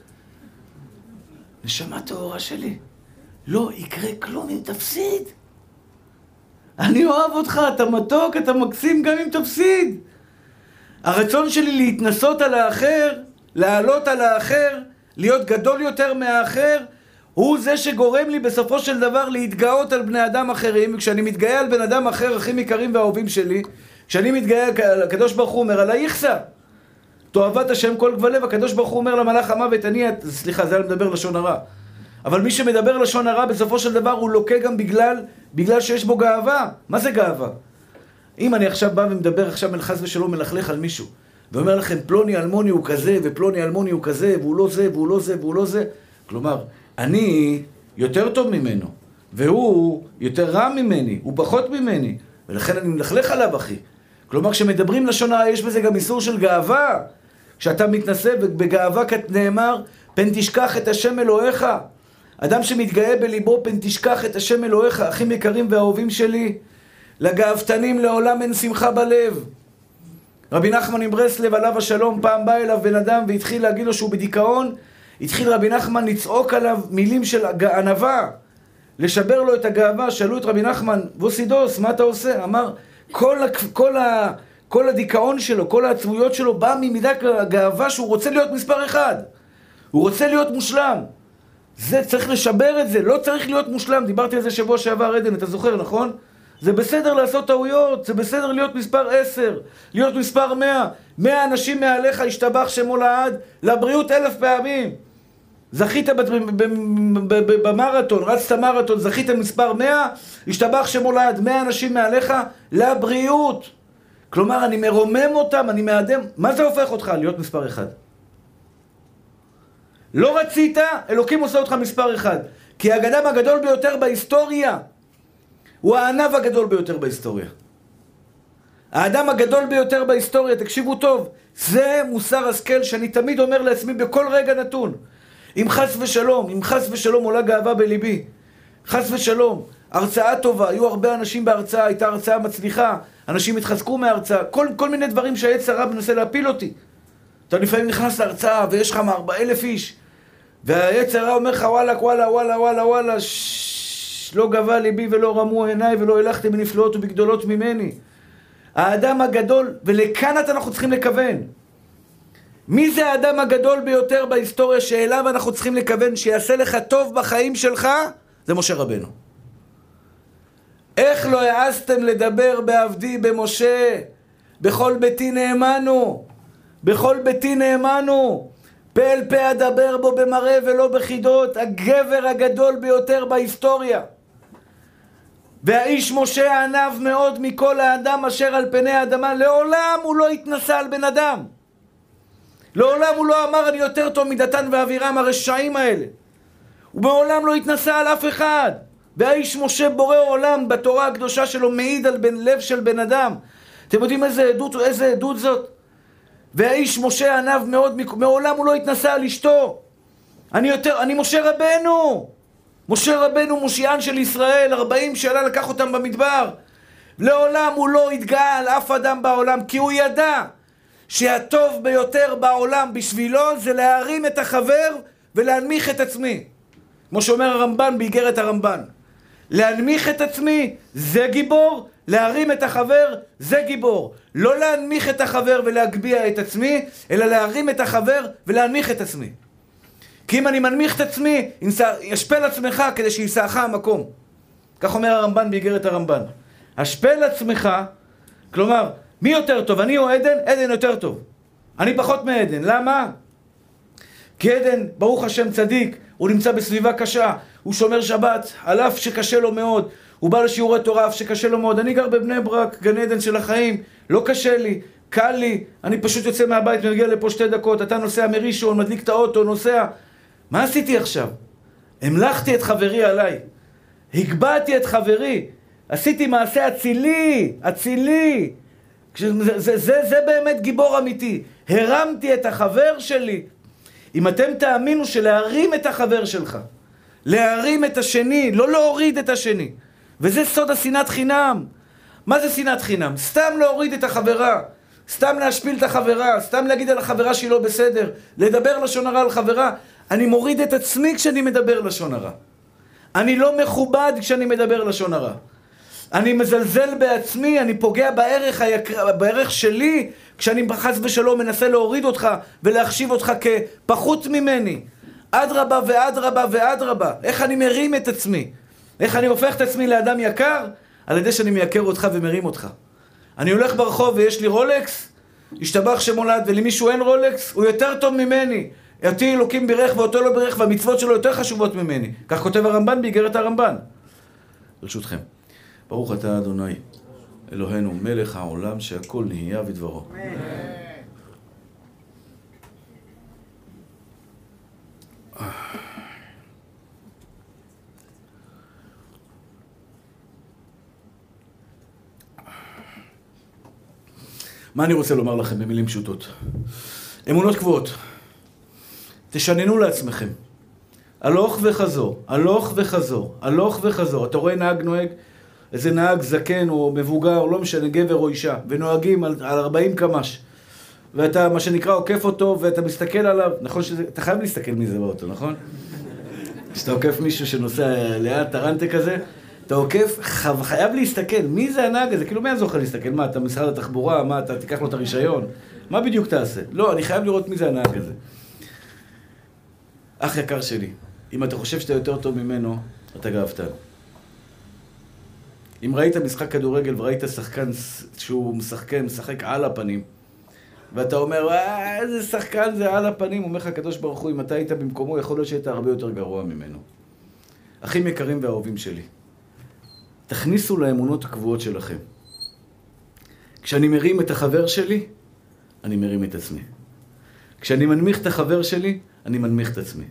נשמה טהורה שלי, לא יקרה כלום אם תפסיד. אני אוהב אותך, אתה מתוק, אתה מקסים גם אם תפסיד. הרצון שלי להתנסות על האחר, לעלות על האחר, להיות גדול יותר מהאחר, הוא זה שגורם לי בסופו של דבר להתגאות על בני אדם אחרים. וכשאני מתגאה על בן אדם אחר, אחים יקרים והאהובים שלי, כשאני מתגאה, הקדוש ברוך הוא אומר, על היחסה, תועבת השם כל גבלב, הקדוש ברוך הוא אומר למלאך המוות, אני, סליחה, זה היה מדבר לשון הרע. אבל מי שמדבר לשון הרע, בסופו של דבר הוא לוקה גם בגלל, בגלל שיש בו גאווה. מה זה גאווה? אם אני עכשיו בא ומדבר, עכשיו מלחס ושלום מלכלך על מישהו, ואומר לכם, פלוני אלמוני הוא כזה, ופלוני אלמוני הוא כזה, והוא לא זה, והוא לא זה, והוא לא זה. כלומר, אני יותר טוב ממנו, והוא יותר רע ממני, הוא פחות ממני, ולכן אני מלכלך עליו, אחי. כלומר, כשמדברים לשון הרע, יש בזה גם איסור של גאווה. כשאתה מתנשא בגאווה, כנאמר, פן תשכח את השם אלוהיך. אדם שמתגאה בליבו, פן תשכח את השם אלוהיך, אחים יקרים והאהובים שלי. לגאוותנים לעולם אין שמחה בלב. רבי נחמן מברסלב עליו השלום, פעם בא אליו בן אדם והתחיל להגיד לו שהוא בדיכאון. התחיל רבי נחמן לצעוק עליו מילים של ענווה, לשבר לו את הגאווה. שאלו את רבי נחמן, ווסידוס, מה אתה עושה? אמר, כל, ה, כל, ה, כל הדיכאון שלו, כל העצבויות שלו באה ממידת הגאווה שהוא רוצה להיות מספר אחד. הוא רוצה להיות מושלם. זה, צריך לשבר את זה, לא צריך להיות מושלם. דיברתי על זה שבוע שעבר, עדן, אתה זוכר, נכון? זה בסדר לעשות טעויות, זה בסדר להיות מספר עשר, להיות מספר מאה. מאה אנשים מעליך השתבח שמו לעד, לבריאות אלף פעמים. זכית במרתון, רצת מרתון, זכית מספר מאה, השתבח שמו לעד, מאה אנשים מעליך, לבריאות. כלומר, אני מרומם אותם, אני מאדם. מה זה הופך אותך להיות מספר אחד? לא רצית, אלוקים עושה אותך מספר אחד. כי האדם הגדול ביותר בהיסטוריה, הוא הענב הגדול ביותר בהיסטוריה. האדם הגדול ביותר בהיסטוריה, תקשיבו טוב, זה מוסר השכל שאני תמיד אומר לעצמי בכל רגע נתון. אם חס ושלום, אם חס ושלום עולה גאווה בליבי, חס ושלום, הרצאה טובה, היו הרבה אנשים בהרצאה, הייתה הרצאה מצליחה, אנשים התחזקו מההרצאה, כל, כל מיני דברים שהיצר הרע מנסה להפיל אותי. אתה לפעמים נכנס להרצאה ויש לך מארבע אלף איש, והיצר הרע אומר לך וואלק וואלה וואלה וואלה וואלה, לא גבה ליבי ולא רמו עיניי ולא הלכתי בנפלאות ובגדולות ממני. האדם הגדול, ולכאן אנחנו צריכים לכוון. מי זה האדם הגדול ביותר בהיסטוריה שאליו אנחנו צריכים לכוון, שיעשה לך טוב בחיים שלך? זה משה רבנו. איך לא העזתם לדבר בעבדי במשה? בכל ביתי נאמנו, בכל ביתי נאמנו. פה אל פה אדבר בו במראה ולא בחידות, הגבר הגדול ביותר בהיסטוריה. והאיש משה הענב מאוד מכל האדם אשר על פני האדמה, לעולם הוא לא התנסה על בן אדם. לעולם הוא לא אמר אני יותר טוב מדתן ואבירם הרשעים האלה. הוא מעולם לא התנסה על אף אחד. והאיש משה בורא עולם בתורה הקדושה שלו מעיד על בן לב של בן אדם. אתם יודעים איזה עדות, איזה עדות זאת? והאיש משה ענב מאוד, מעולם הוא לא התנסה על אשתו. אני יותר, אני משה רבנו. משה רבנו מושיען של ישראל, ארבעים שאלה לקח אותם במדבר. לעולם הוא לא התגאה על אף אדם בעולם, כי הוא ידע שהטוב ביותר בעולם בשבילו זה להרים את החבר ולהנמיך את עצמי. כמו שאומר הרמב"ן באיגרת הרמב"ן. להנמיך את עצמי זה גיבור, להרים את החבר זה גיבור. לא להנמיך את החבר ולהגביע את עצמי, אלא להרים את החבר ולהנמיך את עצמי. כי אם אני מנמיך את עצמי, אשפל עצמך כדי שיסעך המקום. כך אומר הרמב"ן באיגרת הרמב"ן. אשפל עצמך, כלומר, מי יותר טוב, אני או עדן? עדן יותר טוב. אני פחות מעדן, למה? כי עדן, ברוך השם צדיק, הוא נמצא בסביבה קשה, הוא שומר שבת, על אף שקשה לו מאוד, הוא בא לשיעורי תורה, אף שקשה לו מאוד. אני גר בבני ברק, גן עדן של החיים, לא קשה לי, קל לי, אני פשוט יוצא מהבית, מגיע לפה שתי דקות, אתה נוסע מראשון, מדליק את האוטו, נוסע. מה עשיתי עכשיו? המלכתי את חברי עליי, הגבעתי את חברי, עשיתי מעשה אצילי, אצילי. זה, זה, זה, זה באמת גיבור אמיתי. הרמתי את החבר שלי. אם אתם תאמינו שלהרים את החבר שלך, להרים את השני, לא להוריד את השני, וזה סוד השנאת חינם. מה זה שנאת חינם? סתם להוריד את החברה, סתם להשפיל את החברה, סתם להגיד על החברה שהיא לא בסדר, לדבר לשון הרע על חברה. אני מוריד את עצמי כשאני מדבר לשון הרע. אני לא מכובד כשאני מדבר לשון הרע. אני מזלזל בעצמי, אני פוגע בערך, היקר, בערך שלי, כשאני חס ושלום מנסה להוריד אותך ולהחשיב אותך כפחות ממני. אדרבה ואדרבה ואדרבה, איך אני מרים את עצמי? איך אני הופך את עצמי לאדם יקר? על ידי שאני מייקר אותך ומרים אותך. אני הולך ברחוב ויש לי רולקס, השתבח שמולד, ולמישהו אין רולקס, הוא יותר טוב ממני. אותי אלוקים בירך ואותו לא בירך, והמצוות שלו יותר חשובות ממני. כך כותב הרמב"ן באיגרת הרמב"ן. ברשותכם. ברוך אתה אדוני, אלוהינו מלך העולם שהכל נהיה בדברו. מה אני רוצה לומר לכם במילים פשוטות? אמונות קבועות. תשננו לעצמכם. הלוך וחזור, הלוך וחזור, הלוך וחזור. אתה רואה נהג נוהג? איזה נהג זקן או מבוגר, או לא משנה, גבר או אישה, ונוהגים על, על ארבעים קילומטר לשעה. ואתה, מה שנקרא, עוקף אותו, ואתה מסתכל עליו. נכון שזה, אתה חייב להסתכל מזה באוטו, נכון? כשאתה עוקף מישהו שנוסע ליד טרנטה כזה, אתה עוקף, חייב להסתכל. מי זה הנהג הזה? כאילו, מי הזוכה להסתכל? מה, אתה משרד התחבורה? מה, אתה תיקח לו את הרישיון? מה בדיוק תעשה? לא, אני חייב לראות מי זה הנהג הזה. אח יקר שלי, אם אתה חושב שאתה יותר טוב ממנו, אתה גאוותן. אם ראית משחק כדורגל וראית שחקן שהוא משחקן, משחק על הפנים, ואתה אומר, אה, איזה שחקן זה על הפנים, אומר לך הקדוש ברוך הוא, אם אתה היית במקומו, יכול להיות שהיית הרבה יותר גרוע ממנו. אחים יקרים ואהובים שלי, תכניסו לאמונות הקבועות שלכם. כשאני מרים את החבר שלי, אני מרים את עצמי. כשאני מנמיך את החבר שלי, אני מנמיך את עצמי.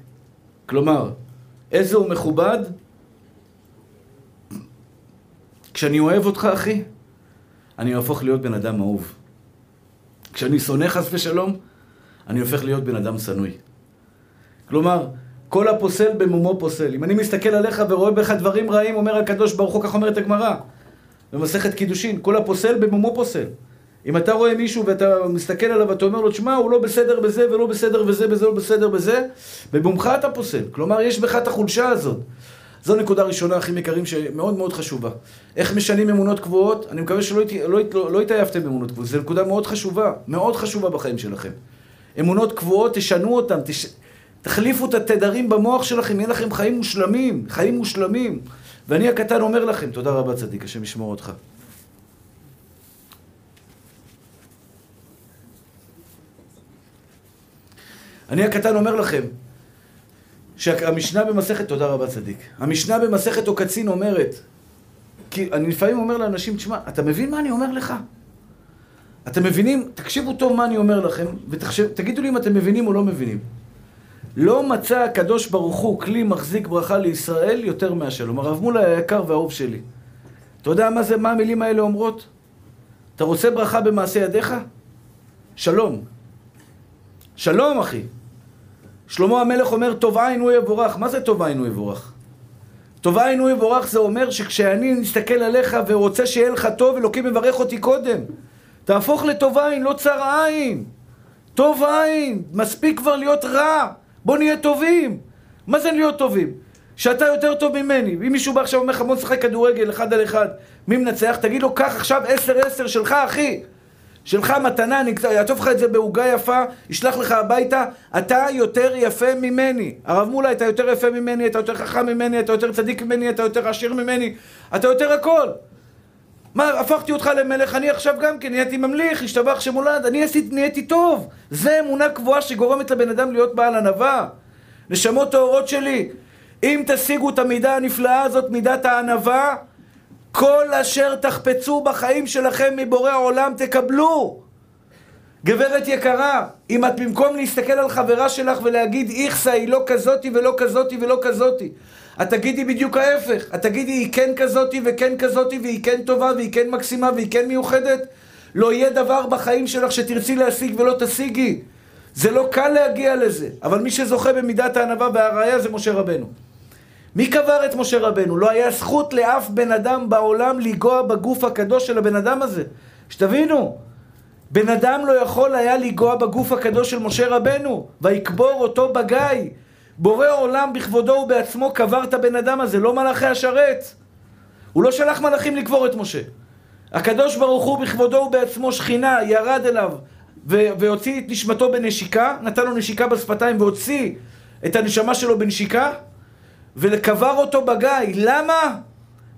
כלומר, איזה הוא מכובד? כשאני אוהב אותך, אחי, אני הופך להיות בן אדם אהוב. כשאני שונא חס ושלום, אני הופך להיות בן אדם שנוי. כלומר, כל הפוסל במומו פוסל. אם אני מסתכל עליך ורואה בך דברים רעים, אומר הקדוש ברוך הוא, כך אומרת הגמרא, במסכת קידושין, כל הפוסל במומו פוסל. אם אתה רואה מישהו ואתה מסתכל עליו ואתה אומר לו, תשמע, הוא לא בסדר בזה ולא בסדר בזה וזה לא בסדר בזה, ובמך אתה פוסל. כלומר, יש בך את החולשה הזאת. זו נקודה ראשונה, אחים יקרים, שמאוד מאוד חשובה. איך משנים אמונות קבועות? אני מקווה שלא לא, לא, לא התעייפתם באמונות קבועות. זו נקודה מאוד חשובה, מאוד חשובה בחיים שלכם. אמונות קבועות, תשנו אותן, תש... תחליפו את התדרים במוח שלכם, יהיה לכם חיים מושלמים, חיים מושלמים. ואני הקטן אומר לכם, תודה רבה צדיק, השם ישמור אותך. אני הקטן אומר לכם, שהמשנה במסכת, תודה רבה צדיק, המשנה במסכת או קצין אומרת, כי אני לפעמים אומר לאנשים, תשמע, אתה מבין מה אני אומר לך? אתם מבינים? תקשיבו טוב מה אני אומר לכם, ותגידו לי אם אתם מבינים או לא מבינים. לא מצא הקדוש ברוך הוא כלי מחזיק ברכה לישראל יותר מהשלום. הרב מול היקר והאהוב שלי. אתה יודע מה זה, מה המילים האלה אומרות? אתה רוצה ברכה במעשה ידיך? שלום. שלום אחי. שלמה המלך אומר, טוב עין הוא יבורך. מה זה טוב עין הוא יבורך? טוב עין הוא יבורך זה אומר שכשאני מסתכל עליך ורוצה שיהיה לך טוב, אלוקים מברך אותי קודם. תהפוך לטוב עין, לא צר עין. טוב עין, מספיק כבר להיות רע. בוא נהיה טובים. מה זה להיות טובים? שאתה יותר טוב ממני. אם מישהו בא עכשיו אומר לך, בוא נשחק כדורגל אחד על אחד, מי מנצח? תגיד לו, קח עכשיו עשר עשר שלך אחי. שלך מתנה, אני אעטוף לך את זה בעוגה יפה, ישלח לך הביתה, אתה יותר יפה ממני. הרב מולה, אתה יותר יפה ממני, אתה יותר חכם ממני, אתה יותר צדיק ממני, אתה יותר עשיר ממני, אתה יותר הכל. מה, הפכתי אותך למלך, אני עכשיו גם כן, נהייתי ממליך, השתבח שמולד, אני נהייתי טוב. זה אמונה קבועה שגורמת לבן אדם להיות בעל ענווה. נשמות טהורות שלי, אם תשיגו את המידה הנפלאה הזאת, מידת הענווה, כל אשר תחפצו בחיים שלכם מבורא העולם תקבלו. גברת יקרה, אם את במקום להסתכל על חברה שלך ולהגיד איכסה היא לא כזאתי ולא כזאתי ולא כזאתי, את תגידי בדיוק ההפך, את תגידי היא כן כזאתי וכן כזאתי והיא כן טובה והיא כן מקסימה והיא כן מיוחדת. לא יהיה דבר בחיים שלך שתרצי להשיג ולא תשיגי. זה לא קל להגיע לזה, אבל מי שזוכה במידת הענווה והראיה זה משה רבנו. מי קבר את משה רבנו? לא היה זכות לאף בן אדם בעולם לגוע בגוף הקדוש של הבן אדם הזה. שתבינו, בן אדם לא יכול היה לגוע בגוף הקדוש של משה רבנו, ויקבור אותו בגיא. בורא עולם בכבודו ובעצמו קבר את הבן אדם הזה, לא מלאכי השרת. הוא לא שלח מלאכים לקבור את משה. הקדוש ברוך הוא בכבודו ובעצמו שכינה, ירד אליו והוציא את נשמתו בנשיקה, נתן לו נשיקה בשפתיים והוציא את הנשמה שלו בנשיקה, ולקבר אותו בגיא. למה?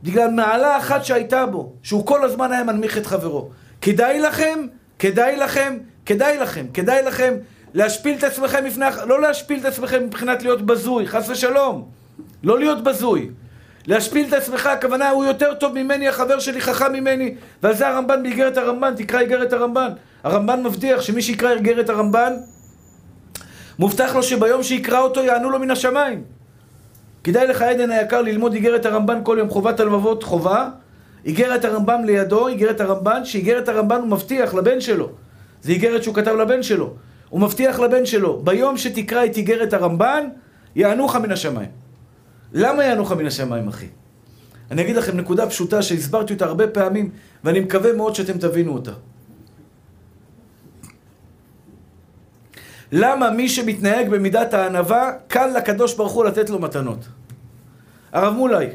בגלל מעלה אחת שהייתה בו, שהוא כל הזמן היה מנמיך את חברו. כדאי לכם, כדאי לכם, כדאי לכם, כדאי לכם להשפיל את עצמכם, מפני... לא להשפיל את עצמכם מבחינת להיות בזוי, חס ושלום. לא להיות בזוי. להשפיל את עצמך, הכוונה הוא יותר טוב ממני, החבר שלי חכם ממני, ועל זה הרמב"ן באיגרת הרמב"ן, תקרא איגרת הרמב"ן. הרמב"ן מבטיח שמי שיקרא איגרת הרמב"ן, מובטח לו שביום שיקרא אותו יענו לו מן השמיים. כדאי לך עדן היקר ללמוד איגרת הרמב"ן כל יום, חובת הלבבות חובה, איגרת הרמב"ם לידו, איגרת הרמב"ן, שאיגרת הרמב"ן הוא מבטיח לבן שלו. זה איגרת שהוא כתב לבן שלו. הוא מבטיח לבן שלו, ביום שתקרא את איגרת הרמב"ן, יענוך מן השמיים. למה יענוך מן השמיים, אחי? אני אגיד לכם נקודה פשוטה שהסברתי אותה הרבה פעמים, ואני מקווה מאוד שאתם תבינו אותה. למה מי שמתנהג במידת הענווה, קל לקדוש ברוך הוא לתת לו מתנות? הרב מולי,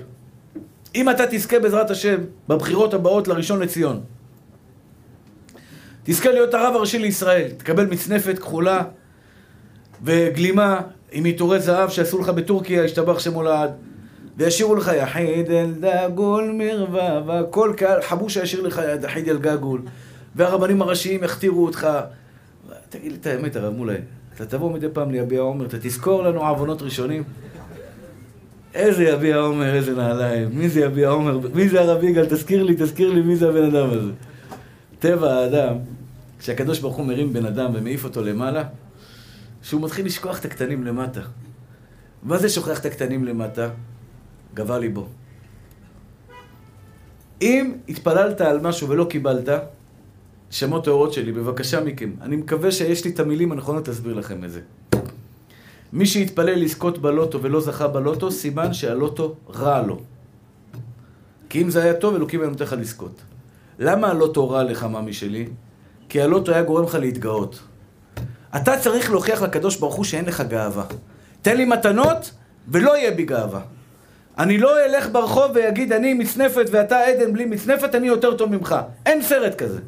אם אתה תזכה בעזרת השם בבחירות הבאות לראשון לציון, תזכה להיות הרב הראשי לישראל, תקבל מצנפת כחולה וגלימה עם עיטורי זהב שעשו לך בטורקיה, השתבח שמו לעד, וישירו לך יחיד אל דגול מרווה, וכל קהל חבושה ישיר לך יחיד אל גגול, והרבנים הראשיים יכתירו אותך. תגיד לי את האמת, הרב מולי, אתה תבוא מדי פעם ליביע עומר, אתה תזכור לנו עוונות ראשונים? איזה יביע עומר, איזה נעליים, מי זה יביע עומר, מי זה הרב יגאל, תזכיר לי, תזכיר לי מי זה הבן אדם הזה. טבע האדם, כשהקדוש ברוך הוא מרים בן אדם ומעיף אותו למעלה, שהוא מתחיל לשכוח את הקטנים למטה. מה זה שוכח את הקטנים למטה? גבה ליבו. אם התפללת על משהו ולא קיבלת, שמות האורות שלי, בבקשה מכם. אני מקווה שיש לי את המילים הנכונות להסביר לכם את זה. מי שהתפלל לזכות בלוטו ולא זכה בלוטו, סימן שהלוטו רע לו. כי אם זה היה טוב, אלוקים היה נותן לך לזכות. למה הלוטו רע לך, מאמי שלי? כי הלוטו היה גורם לך להתגאות. אתה צריך להוכיח לקדוש ברוך הוא שאין לך גאווה. תן לי מתנות ולא יהיה בי גאווה. אני לא אלך ברחוב ויגיד אני מצנפת ואתה עדן בלי מצנפת, אני יותר טוב ממך. אין סרט כזה.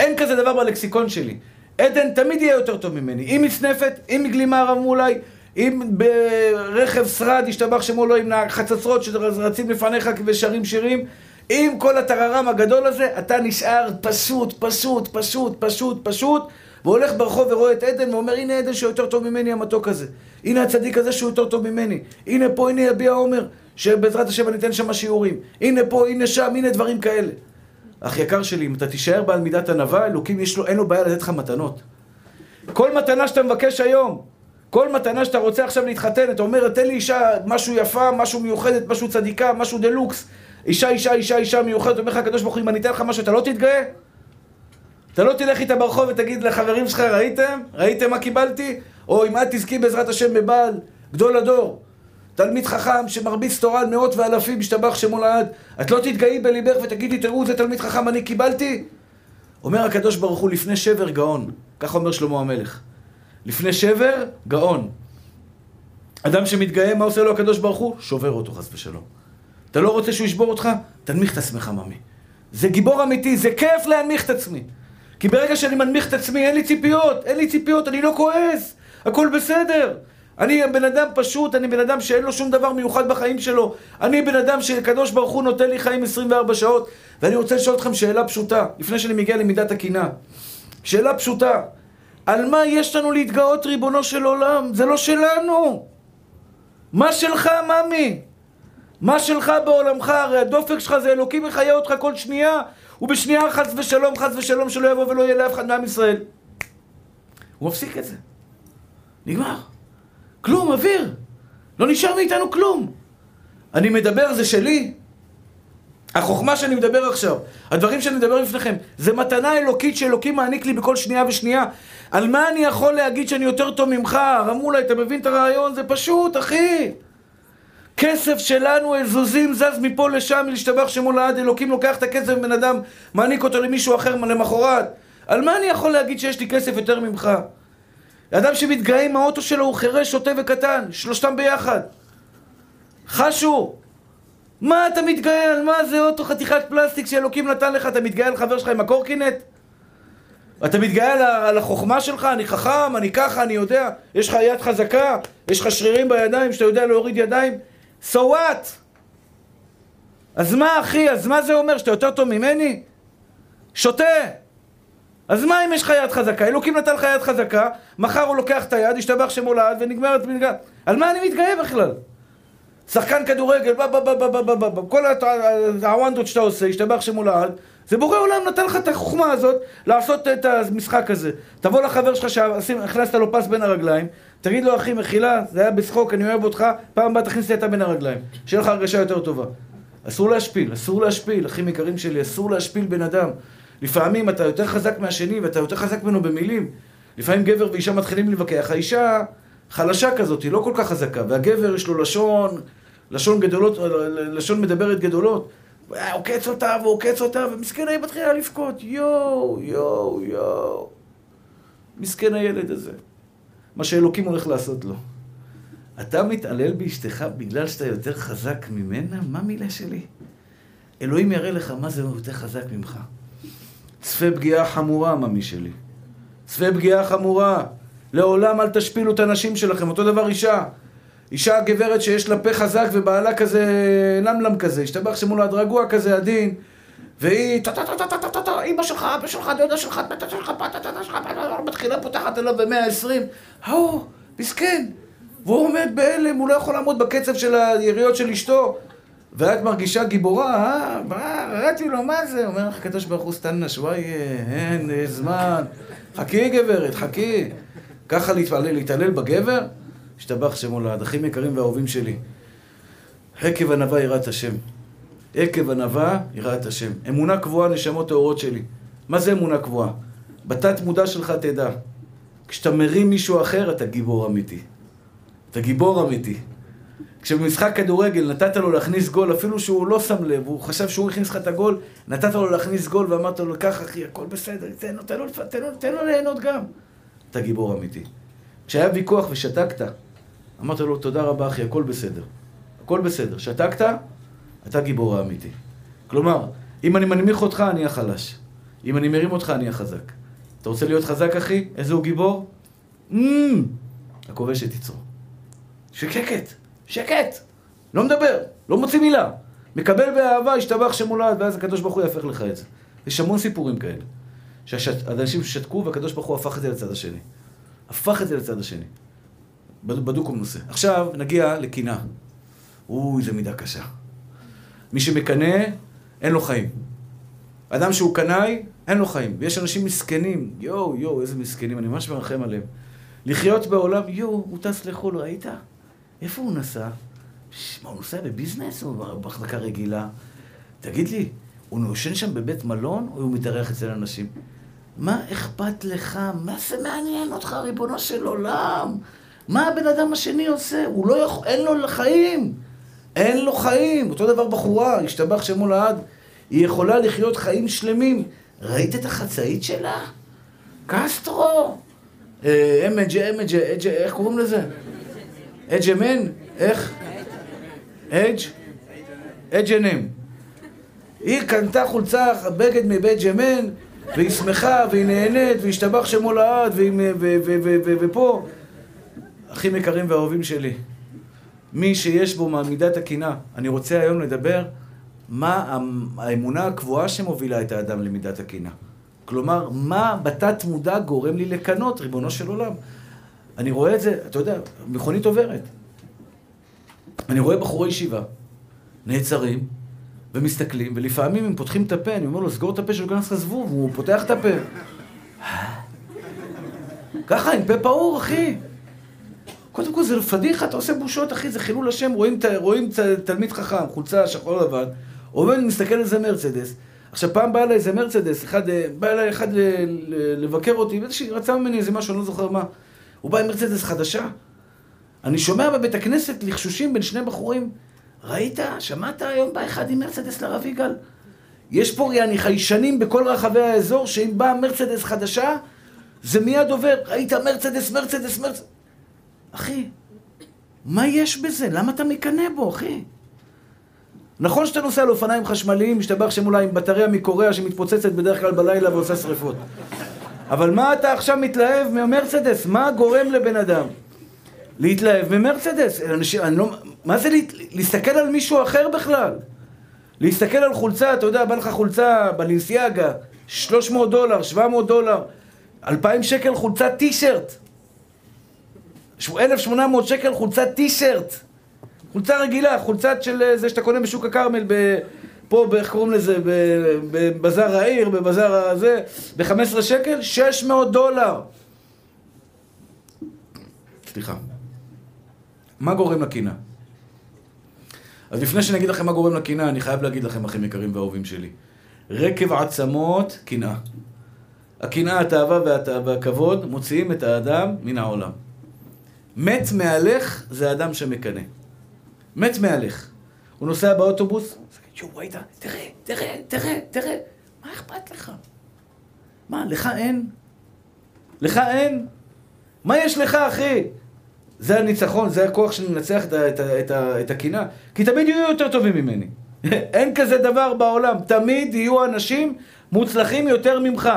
אין כזה דבר בלקסיקון שלי. עדן תמיד יהיה יותר טוב ממני. אם מצנפת, אם גלימה הרב מולי, אם ברכב שרד, השתבח שמו לו, עם חצוצרות שרצים לפניך ושרים שירים, עם כל הטררם הגדול הזה, אתה נשאר פשוט, פשוט, פשוט, פשוט, פשוט, והולך ברחוב ורואה את עדן ואומר, הנה עדן שהוא יותר טוב ממני, המתוק הזה. הנה הצדיק הזה שהוא יותר טוב ממני. הנה פה, הנה יביע עומר, שבעזרת השם אני אתן שם שיעורים. הנה פה, הנה שם, הנה דברים כאלה. אך יקר שלי, אם אתה תישאר בעל מידת ענווה, אלוקים יש לו, אין לו בעיה לתת לך מתנות. כל מתנה שאתה מבקש היום, כל מתנה שאתה רוצה עכשיו להתחתן, אתה אומר, תן לי אישה משהו יפה, משהו מיוחדת, משהו צדיקה, משהו דלוקס. אישה, אישה, אישה, אישה מיוחדת, אומר לך הקדוש ברוך הוא, אם אני אתן לך משהו, אתה לא תתגאה? אתה לא תלך איתה ברחוב ותגיד לחברים שלך, ראיתם? ראיתם מה קיבלתי? או אם את תזכי בעזרת השם בבעל, גדול הדור, תלמיד חכם שמרביץ תורה על מאות ואלפים, משתבח שמו לעד, את לא תתגאי בליבך ותגידי, תראו, זה תלמיד חכם, אני קיבלתי? אומר הקדוש ברוך הוא, לפני שבר גאון. כך אומר שלמה המלך. לפני שבר גאון. אדם שמתגאה, מה עושה לו הקדוש ברוך הוא? שובר אותו, חס ושלום. אתה לא רוצה שהוא ישבור אותך? תנמיך את עצמך, ממי. זה גיבור אמיתי, זה כיף להנמיך את עצמי. כי ברגע שאני מנמיך את עצמי, אין לי ציפיות, אין לי ציפיות, אני לא כועס, הכל בסדר. אני בן אדם פשוט, אני בן אדם שאין לו שום דבר מיוחד בחיים שלו. אני בן אדם שקדוש ברוך הוא נותן לי חיים עשרים וארבע שעות. ואני רוצה לשאול אתכם שאלה פשוטה, לפני שאני מגיע למידת הקינה. שאלה פשוטה, על מה יש לנו להתגאות, ריבונו של עולם? זה לא שלנו. מה שלך, ממי? מה שלך בעולמך? הרי הדופק שלך זה אלוקים יחיה אותך כל שנייה, ובשנייה חס ושלום, חס ושלום, שלא יבוא ולא יהיה לאף אחד מעם ישראל. הוא מפסיק את זה. נגמר. כלום, אוויר. לא נשאר מאיתנו כלום. אני מדבר, זה שלי. החוכמה שאני מדבר עכשיו, הדברים שאני מדבר לפניכם, זה מתנה אלוקית שאלוקים מעניק לי בכל שנייה ושנייה. על מה אני יכול להגיד שאני יותר טוב ממך? רמולה, אתה מבין את הרעיון? זה פשוט, אחי. כסף שלנו, הזוזים, זז מפה לשם, להשתבח שמו לעד, אלוקים לוקח את הכסף בן אדם, מעניק אותו למישהו אחר למחרת. על מה אני יכול להגיד שיש לי כסף יותר ממך? אדם שמתגאה עם האוטו שלו, הוא חירש, שוטה וקטן, שלושתם ביחד. חשו, מה אתה מתגאה? על מה זה אוטו חתיכת פלסטיק שאלוקים נתן לך? אתה מתגאה על חבר שלך עם הקורקינט? אתה מתגאה על החוכמה שלך? אני חכם, אני ככה, אני יודע. יש לך יד חזקה, יש לך שרירים בידיים שאתה יודע להוריד ידיים. So what? אז מה אחי? אז מה זה אומר? שאתה יותר טוב ממני? שוטה. אז מה אם יש לך יד חזקה? אלוקים נתן לך יד חזקה, מחר הוא לוקח את היד, ישתבח שמו לעד ונגמרת מנגעת. על מה אני מתגאה בכלל? שחקן כדורגל, כל העוונדות שאתה עושה, ישתבח שמו לעד, זה בורא עולם נתן לך את החוכמה הזאת לעשות את המשחק הזה. תבוא לחבר שלך שהכנסת לו פס בין הרגליים, תגיד לו אחי מחילה, זה היה בשחוק, אני אוהב אותך, פעם הבאה תכניס לי אתה בין הרגליים, שיהיה לך הרגשה יותר טובה. אסור להשפיל, אסור להשפיל, אחים יקרים שלי, אסור להשפיל בן אדם. לפעמים אתה יותר חזק מהשני, ואתה יותר חזק ממנו במילים. לפעמים גבר ואישה מתחילים לבקח, האישה חלשה כזאת, היא לא כל כך חזקה, והגבר יש לו לשון, לשון גדולות, לשון מדברת גדולות, הוא קץ אותה והוא קץ אותה, ומסכן היא מתחילה לבכות, יו, יו, יו. מסכן הילד הזה. מה שאלוקים הולך לעשות לו. אתה מתעלל באשתך בגלל שאתה יותר חזק ממנה? מה מילה שלי? אלוהים יראה לך מה זה יותר חזק ממך. צפה פגיעה חמורה, ממי שלי. צפה פגיעה חמורה. לעולם אל תשפילו את הנשים שלכם. אותו דבר אישה. אישה גברת שיש לה פה חזק ובעלה כזה למלם כזה. השתבח שמולה דרגוע כזה עדין. והיא טה-טה-טה-טה-טה-טה-טה, אמא שלך, אבא שלך, דודה שלך, דודה שלך, דודה שלך, מתחילה פותחת עליו ב-מאה ועשרים. האו, מסכן. והוא עומד בהלם, הוא לא יכול לעמוד בקצב של היריות של אשתו. ואת מרגישה גיבורה, אה? מה? ראיתי לו, מה זה? אומר לך, קדוש ברוך הוא, סתן נשוואי, אין, יש זמן. חכי גברת, חכי. ככה להתעלל בגבר? השתבח שמולד, אחים יקרים והאהובים שלי. עקב ענווה יראת השם. עקב ענווה יראת השם. אמונה קבועה, נשמות טהורות שלי. מה זה אמונה קבועה? בתת מודע שלך תדע. כשאתה מרים מישהו אחר, אתה גיבור אמיתי. אתה גיבור אמיתי. כשבמשחק כדורגל נתת לו להכניס גול, אפילו שהוא לא שם לב, הוא חשב שהוא הכניס לך את הגול, נתת לו להכניס גול ואמרת לו, קח אחי, הכל בסדר, תן לו, תן לו, תן לו, תן לו ליהנות גם. אתה גיבור אמיתי. כשהיה ויכוח ושתקת, אמרת לו, תודה רבה אחי, הכל בסדר. הכל בסדר. שתקת, אתה גיבור האמיתי. כלומר, אם אני מנמיך אותך, אני החלש. אם אני מרים אותך, אני החזק. אתה רוצה להיות חזק, אחי? איזה הוא גיבור? הכובש את יצרו. שקט, שקט. לא מדבר, לא מוציא מילה. מקבל באהבה, השתבח שמולד, ואז הקדוש ברוך הוא יהפך לך את זה. יש המון סיפורים כאלה. שהאנשים ששתקו, והקדוש ברוך הוא הפך את זה לצד השני. הפך את זה לצד השני. בדוק ומנוסה. עכשיו נגיע לכינה. אוי, זה מידה קשה. מי שמקנה, אין לו חיים. אדם שהוא קנאי, אין לו חיים. ויש אנשים מסכנים. יואו, יואו, איזה מסכנים, אני ממש מרחם עליהם. לחיות בעולם, יואו, הוא טס לחול, ראית? איפה הוא נסע? מה, הוא נוסע בביזנס או בהחזקה רגילה? תגיד לי, הוא נושן שם בבית מלון או הוא מתארח אצל אנשים? מה אכפת לך? מה זה מעניין אותך, ריבונו של עולם? מה הבן אדם השני עושה? הוא לא יכול, אין לו לחיים. אין לו חיים. אותו דבר בחורה, השתבח שמו לעד, היא יכולה לחיות חיים שלמים. ראית את החצאית שלה? קסטרו. אמג'ה, אמג'ה, אג'ה, איך קוראים לזה? אג'מן? איך? אג' אג'נם. היא קנתה חולצה בגד מבית ג'מן, והיא שמחה, והיא נהנית, והשתבח שמו לעד, ופה. אחים יקרים והאהובים שלי. מי שיש בו מעמידת הקינה, אני רוצה היום לדבר מה האמונה הקבועה שמובילה את האדם למידת הקינה. כלומר, מה בתת מודע גורם לי לקנות, ריבונו של עולם. אני רואה את זה, אתה יודע, מכונית עוברת. אני רואה בחורי ישיבה, נעצרים ומסתכלים, ולפעמים הם פותחים את הפה, אני אומר לו, סגור את הפה של גנס חזבוב, הוא פותח את הפה. ככה, עם פה פעור, אחי. קודם כל, זה פדיחה, אתה עושה בושות, אחי, זה חילול השם, רואים, רואים תלמיד חכם, חולצה, שחור לבן, עובד, מסתכל על זה מרצדס. עכשיו, פעם בא אליי איזה מרצדס, אחד, בא אליי אחד לבקר אותי, ואיזושהי רצה ממני איזה משהו, אני לא זוכר מה. הוא בא עם מרצדס חדשה. אני שומע בבית הכנסת לחשושים בין שני בחורים. ראית? שמעת? היום בא אחד עם מרצדס לרב יגאל. יש פה יעני חיישנים בכל רחבי האזור, שאם בא מרצדס חדשה, זה מיד עובר. ראית? מרצדס, מרצדס, מרצדס. אחי, מה יש בזה? למה אתה מקנה בו, אחי? נכון שאתה נוסע לאופניים חשמליים, משתבח שמולה עם בטריה מקוריאה שמתפוצצת בדרך כלל בלילה ועושה שריפות. אבל מה אתה עכשיו מתלהב ממרצדס? מה גורם לבן אדם? להתלהב ממרצדס? מה זה להסתכל על מישהו אחר בכלל? להסתכל על חולצה, אתה יודע, בא לך חולצה בלינסיאגה, שלוש מאות דולר, שבע מאות דולר, אלפיים שקל חולצת טי-שירט. אלף שמונה מאות שקל חולצת טי-שירט. חולצה רגילה, חולצת של זה שאתה קונה בשוק הקרמל, פה, איך קוראים לזה, בבזר העיר, בבזר הזה, ב-חמישה עשר שקל, שש מאות דולר. סליחה. מה גורם לקינה? אז לפני שנגיד לכם מה גורם לקנאה, אני חייב להגיד לכם, אחים יקרים ואהובים שלי. רקב עצמות, קנאה. הקנאה, התאווה והכבוד מוציאים את האדם מן העולם. מת מהלך זה האדם שמקנה. מת מהלך. הוא נוסע באוטובוס, יואו, ראית, תראה, תראה, תראה, תראה. מה אכפת לך? מה, לך אין? לך אין? מה יש לך, אחי? זה הניצחון, זה הכוח שננצח את, את, את, את הקנאה. כי תמיד יהיו יותר טובים ממני. אין כזה דבר בעולם. תמיד יהיו אנשים מוצלחים יותר ממך.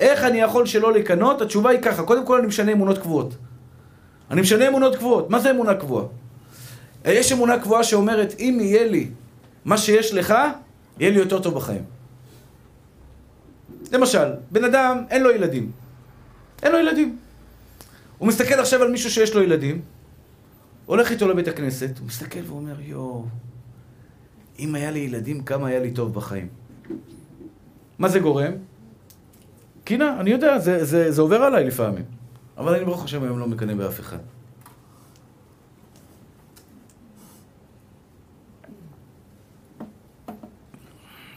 איך אני יכול שלא לקנות? התשובה היא ככה. קודם כל אני משנה אמונות קבועות. אני משנה אמונות קבועות. מה זה אמונה קבועה? יש אמונה קבועה שאומרת, אם יהיה לי מה שיש לך, יהיה לי יותר טוב בחיים. למשל, בן אדם אין לו ילדים. אין לו ילדים. הוא מסתכל עכשיו על מישהו שיש לו ילדים, הולך איתו לבית הכנסת, הוא מסתכל ואומר, יואו, אם היה לי ילדים, כמה היה לי טוב בחיים. מה זה גורם? קינה, אני יודע, זה, זה, זה עובר עליי לפעמים. אבל אני ברוך השם היום לא מקנה באף אחד.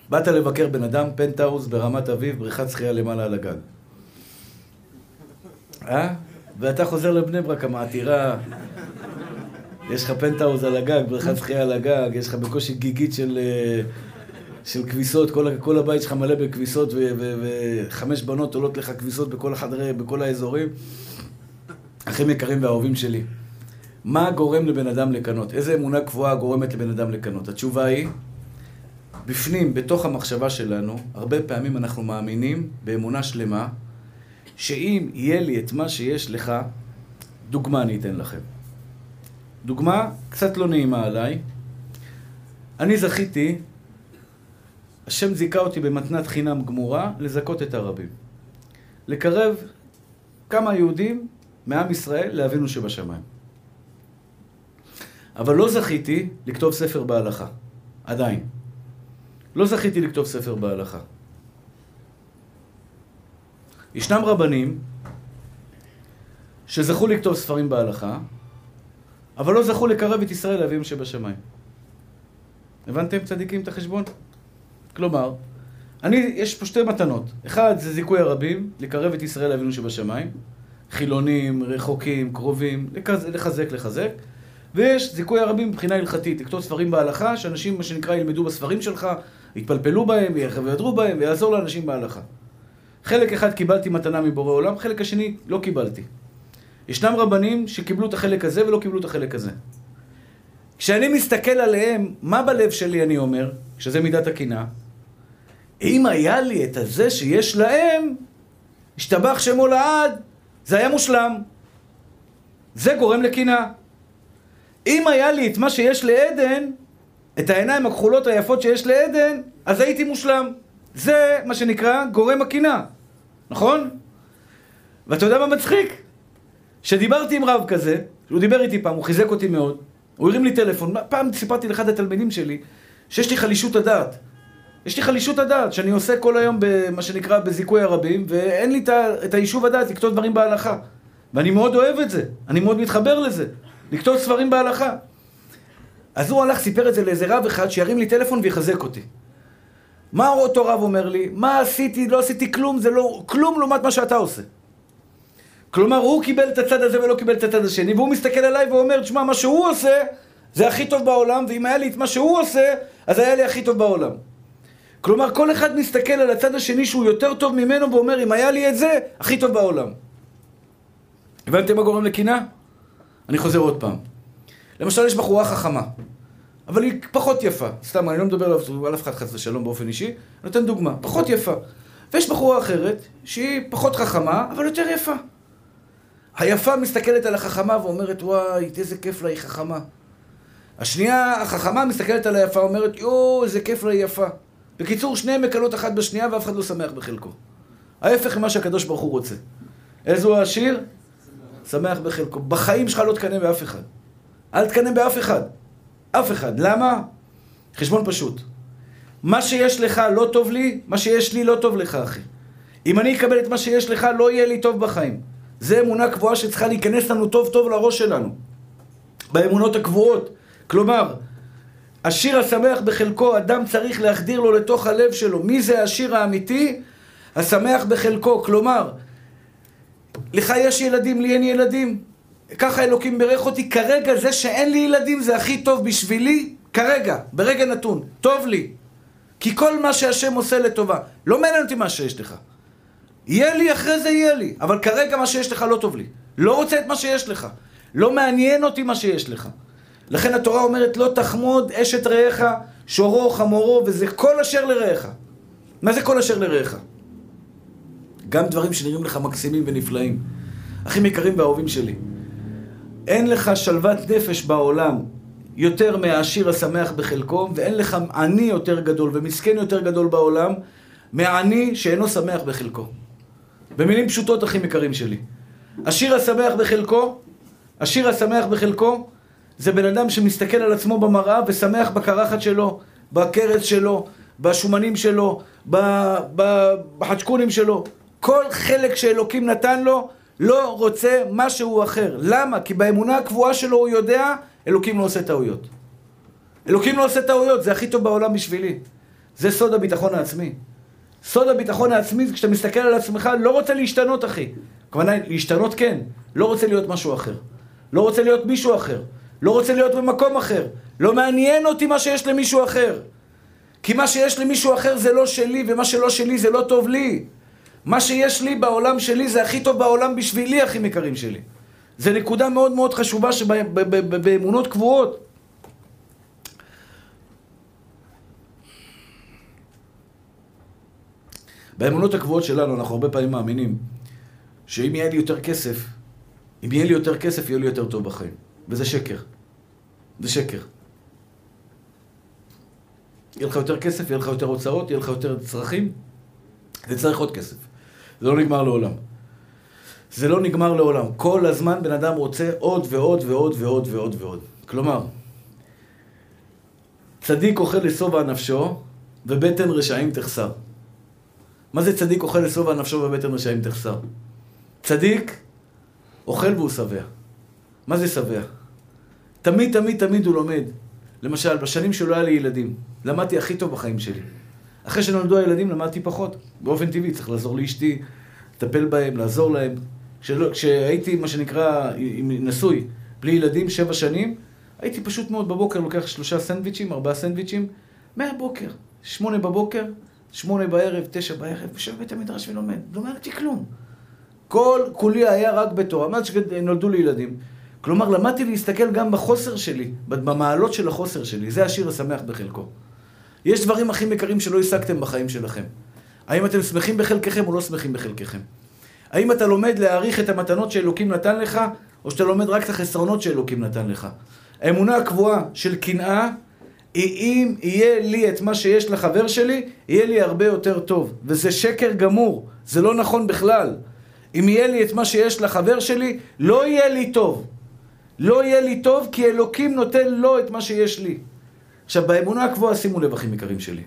באת לבקר בן אדם, פנטהאוס ברמת אביב, בריכת שחייה למעלה על הגג. אה? ואתה חוזר לבני ברק, המעתירה. יש לך פנטהאוס על הגג, בריכת שחייה על הגג, יש לך בקושי גיגית של של כביסות, כל, כל הבית שלך מלא בכביסות, וחמש בנות עולות לך כביסות בכל החדרי, בכל האזורים. אחים יקרים והאהובים שלי, מה גורם לבן אדם לקנות? איזה אמונה קבועה גורמת לבן אדם לקנות? התשובה היא, בפנים, בתוך המחשבה שלנו, הרבה פעמים אנחנו מאמינים באמונה שלמה, שאם יהיה לי את מה שיש לך, דוגמה אני אתן לכם. דוגמה קצת לא נעימה עליי. אני זכיתי, השם זיכה אותי במתנת חינם גמורה, לזכות את הרבים. לקרב כמה יהודים מעם ישראל לאבינו שבשמיים. אבל לא זכיתי לכתוב ספר בהלכה, עדיין. לא זכיתי לכתוב ספר בהלכה. ישנם רבנים שזכו לכתוב ספרים בהלכה, אבל לא זכו לקרב את ישראל לאביהם שבשמיים. הבנתם, צדיקים, את החשבון? כלומר, אני, יש פה שתי מתנות. אחד, זה זיכוי הרבים, לקרב את ישראל לאבינו שבשמיים. חילונים, רחוקים, קרובים, לחזק, לחזק. ויש זיכוי הרבים מבחינה הלכתית, לכתוב ספרים בהלכה, שאנשים, מה שנקרא, ילמדו בספרים שלך, יתפלפלו בהם, וידרו בהם, ויעזור לאנשים בהלכה. חלק אחד קיבלתי מתנה מבורא עולם, חלק השני לא קיבלתי. ישנם רבנים שקיבלו את החלק הזה ולא קיבלו את החלק הזה. כשאני מסתכל עליהם, מה בלב שלי אני אומר, שזה מידת הקנאה, אם היה לי את הזה שיש להם, השתבח שמו לעד, זה היה מושלם. זה גורם לקנאה. אם היה לי את מה שיש לעדן, את העיניים הכחולות היפות שיש לעדן, אז הייתי מושלם. זה מה שנקרא גורם הקנאה, נכון? ואתה יודע מה מצחיק? שדיברתי עם רב כזה, הוא דיבר איתי פעם, הוא חיזק אותי מאוד, הוא הרים לי טלפון, פעם סיפרתי לאחד התלמידים שלי, שיש לי חלישות הדעת. יש לי חלישות הדעת, שאני עושה כל היום במה שנקרא בזיכוי הרבים, ואין לי את היישוב הדעת לכתוב דברים בהלכה. ואני מאוד אוהב את זה, אני מאוד מתחבר לזה. לכתוב ספרים בהלכה. אז הוא הלך, סיפר את זה לאיזה רב אחד, שירים לי טלפון ויחזק אותי. מה אותו רב אומר לי? מה עשיתי? לא עשיתי כלום, זה לא, כלום לעומת מה שאתה עושה. כלומר, הוא קיבל את הצד הזה ולא קיבל את הצד השני, והוא מסתכל עליי ואומר, תשמע, מה שהוא עושה, זה הכי טוב בעולם, ואם היה לי את מה שהוא עושה, אז היה לי הכי טוב בעולם. כלומר, כל אחד מסתכל על הצד השני שהוא יותר טוב ממנו, ואומר, אם היה לי את זה, הכי טוב בעולם. הבנתם מה גורם לקנאה? אני חוזר עוד פעם. למשל, יש בחורה חכמה, אבל היא פחות יפה. סתם, אני לא מדבר על אף אחד חס ושלום באופן אישי, אני נותן דוגמה, פחות יפה. ויש בחורה אחרת שהיא פחות חכמה, אבל יותר יפה. היפה מסתכלת על החכמה ואומרת, וואי, איזה כיף לה, היא חכמה. השנייה, החכמה מסתכלת על היפה, אומרת, יואו, איזה כיף לה, היא יפה. בקיצור, שניהם מקלות אחת בשנייה ואף אחד לא שמח בחלקו. ההפך ממה שהקדוש ברוך הוא רוצה. איזו העשיר? שמח בחלקו. בחיים שלך לא תקנה באף אחד. אל תקנה באף אחד. אף אחד. למה? חשבון פשוט. מה שיש לך לא טוב לי, מה שיש לי לא טוב לך, אחי. אם אני אקבל את מה שיש לך, לא יהיה לי טוב בחיים. זה אמונה קבועה שצריכה להיכנס לנו טוב טוב לראש שלנו. באמונות הקבועות. כלומר, השיר השמח בחלקו, אדם צריך להחדיר לו לתוך הלב שלו. מי זה השיר האמיתי? השמח בחלקו, כלומר, לך יש ילדים, לי אין ילדים. ככה אלוקים ברך אותי, כרגע זה שאין לי ילדים זה הכי טוב בשבילי, כרגע, ברגע נתון, טוב לי. כי כל מה שהשם עושה לטובה, לא מעניין אותי מה שיש לך. יהיה לי, אחרי זה יהיה לי, אבל כרגע מה שיש לך לא טוב לי. לא רוצה את מה שיש לך, לא מעניין אותי מה שיש לך. לכן התורה אומרת, לא תחמוד אשת רעך, שורו, חמורו, וזה כל אשר לרעך. מה זה כל אשר לרעך? גם דברים שנראים לך מקסימים ונפלאים. אחים יקרים ואהובים שלי, אין לך שלוות נפש בעולם יותר מהעשיר השמח בחלקו, ואין לך עני יותר גדול ומסכן יותר גדול בעולם מהעני שאינו שמח בחלקו. במילים פשוטות, אחים יקרים שלי, עשיר השמח בחלקו, עשיר השמח בחלקו, זה בן אדם שמסתכל על עצמו במראה ושמח בקרחת שלו, בקרס שלו, בשומנים שלו, בחצ'קונים שלו. כל חלק שאלוקים נתן לו, לא רוצה משהו אחר. למה? כי באמונה הקבועה שלו הוא יודע, אלוקים לא עושה טעויות. אלוקים לא עושה טעויות, זה הכי טוב בעולם בשבילי. זה סוד הביטחון העצמי. סוד הביטחון העצמי זה כשאתה מסתכל על עצמך, לא רוצה להשתנות, אחי. כמובן, להשתנות כן, לא רוצה להיות משהו אחר. לא רוצה להיות מישהו אחר. לא רוצה להיות במקום אחר. לא מעניין אותי מה שיש למישהו אחר. כי מה שיש למישהו אחר זה לא שלי, ומה שלא שלי זה לא טוב לי. מה שיש לי בעולם שלי זה הכי טוב בעולם בשבילי, אחים יקרים שלי. זה נקודה מאוד מאוד חשובה שבאמונות קבועות. באמונות הקבועות שלנו אנחנו הרבה פעמים מאמינים שאם יהיה לי יותר כסף, אם יהיה לי יותר כסף יהיה לי יותר טוב בחיים. וזה שקר. זה שקר. יהיה לך יותר כסף, יהיה לך יותר הוצאות, יהיה לך יותר צרכים, זה צריך עוד כסף. זה לא נגמר לעולם. זה לא נגמר לעולם. כל הזמן בן אדם רוצה עוד ועוד ועוד ועוד ועוד ועוד. כלומר, צדיק אוכל לשובע נפשו ובטן רשעים תחסר. מה זה צדיק אוכל לשובע נפשו ובטן רשעים תחסר? צדיק אוכל והוא שבע. מה זה שבע? תמיד תמיד תמיד הוא לומד. למשל, בשנים שלא היה לי ילדים, למדתי הכי טוב בחיים שלי. אחרי שנולדו הילדים למדתי פחות. באופן טבעי צריך לעזור לאשתי, לטפל בהם, לעזור להם. כשלא, כשהייתי, מה שנקרא, נשוי, בלי ילדים, שבע שנים, הייתי פשוט מאוד בבוקר, לוקח שלושה סנדוויצ'ים, ארבעה סנדוויצ'ים, מהבוקר, שמונה בבוקר, שמונה בערב, תשע בערב, ושב בית המדרש ולומד. לא אמרתי כלום. כל כולי היה רק בתורה, עד שנולדו לי ילדים. כלומר, למדתי להסתכל גם בחוסר שלי, במעלות של החוסר שלי. זה השיר השמח בחלקו. יש דברים הכי יקרים שלא השגתם בחיים שלכם. האם אתם שמחים בחלקכם או לא שמחים בחלקכם? האם אתה לומד להעריך את המתנות שאלוקים נתן לך, או שאתה לומד רק את החסרונות שאלוקים נתן לך? האמונה הקבועה של קנאה, אם יהיה לי את מה שיש לחבר שלי, יהיה לי הרבה יותר טוב. וזה שקר גמור, זה לא נכון בכלל. אם יהיה לי את מה שיש לחבר שלי, לא יהיה לי טוב. לא יהיה לי טוב כי אלוקים נותן לו את מה שיש לי. עכשיו, באמונה הקבועה, שימו לב, אחים יקרים שלי.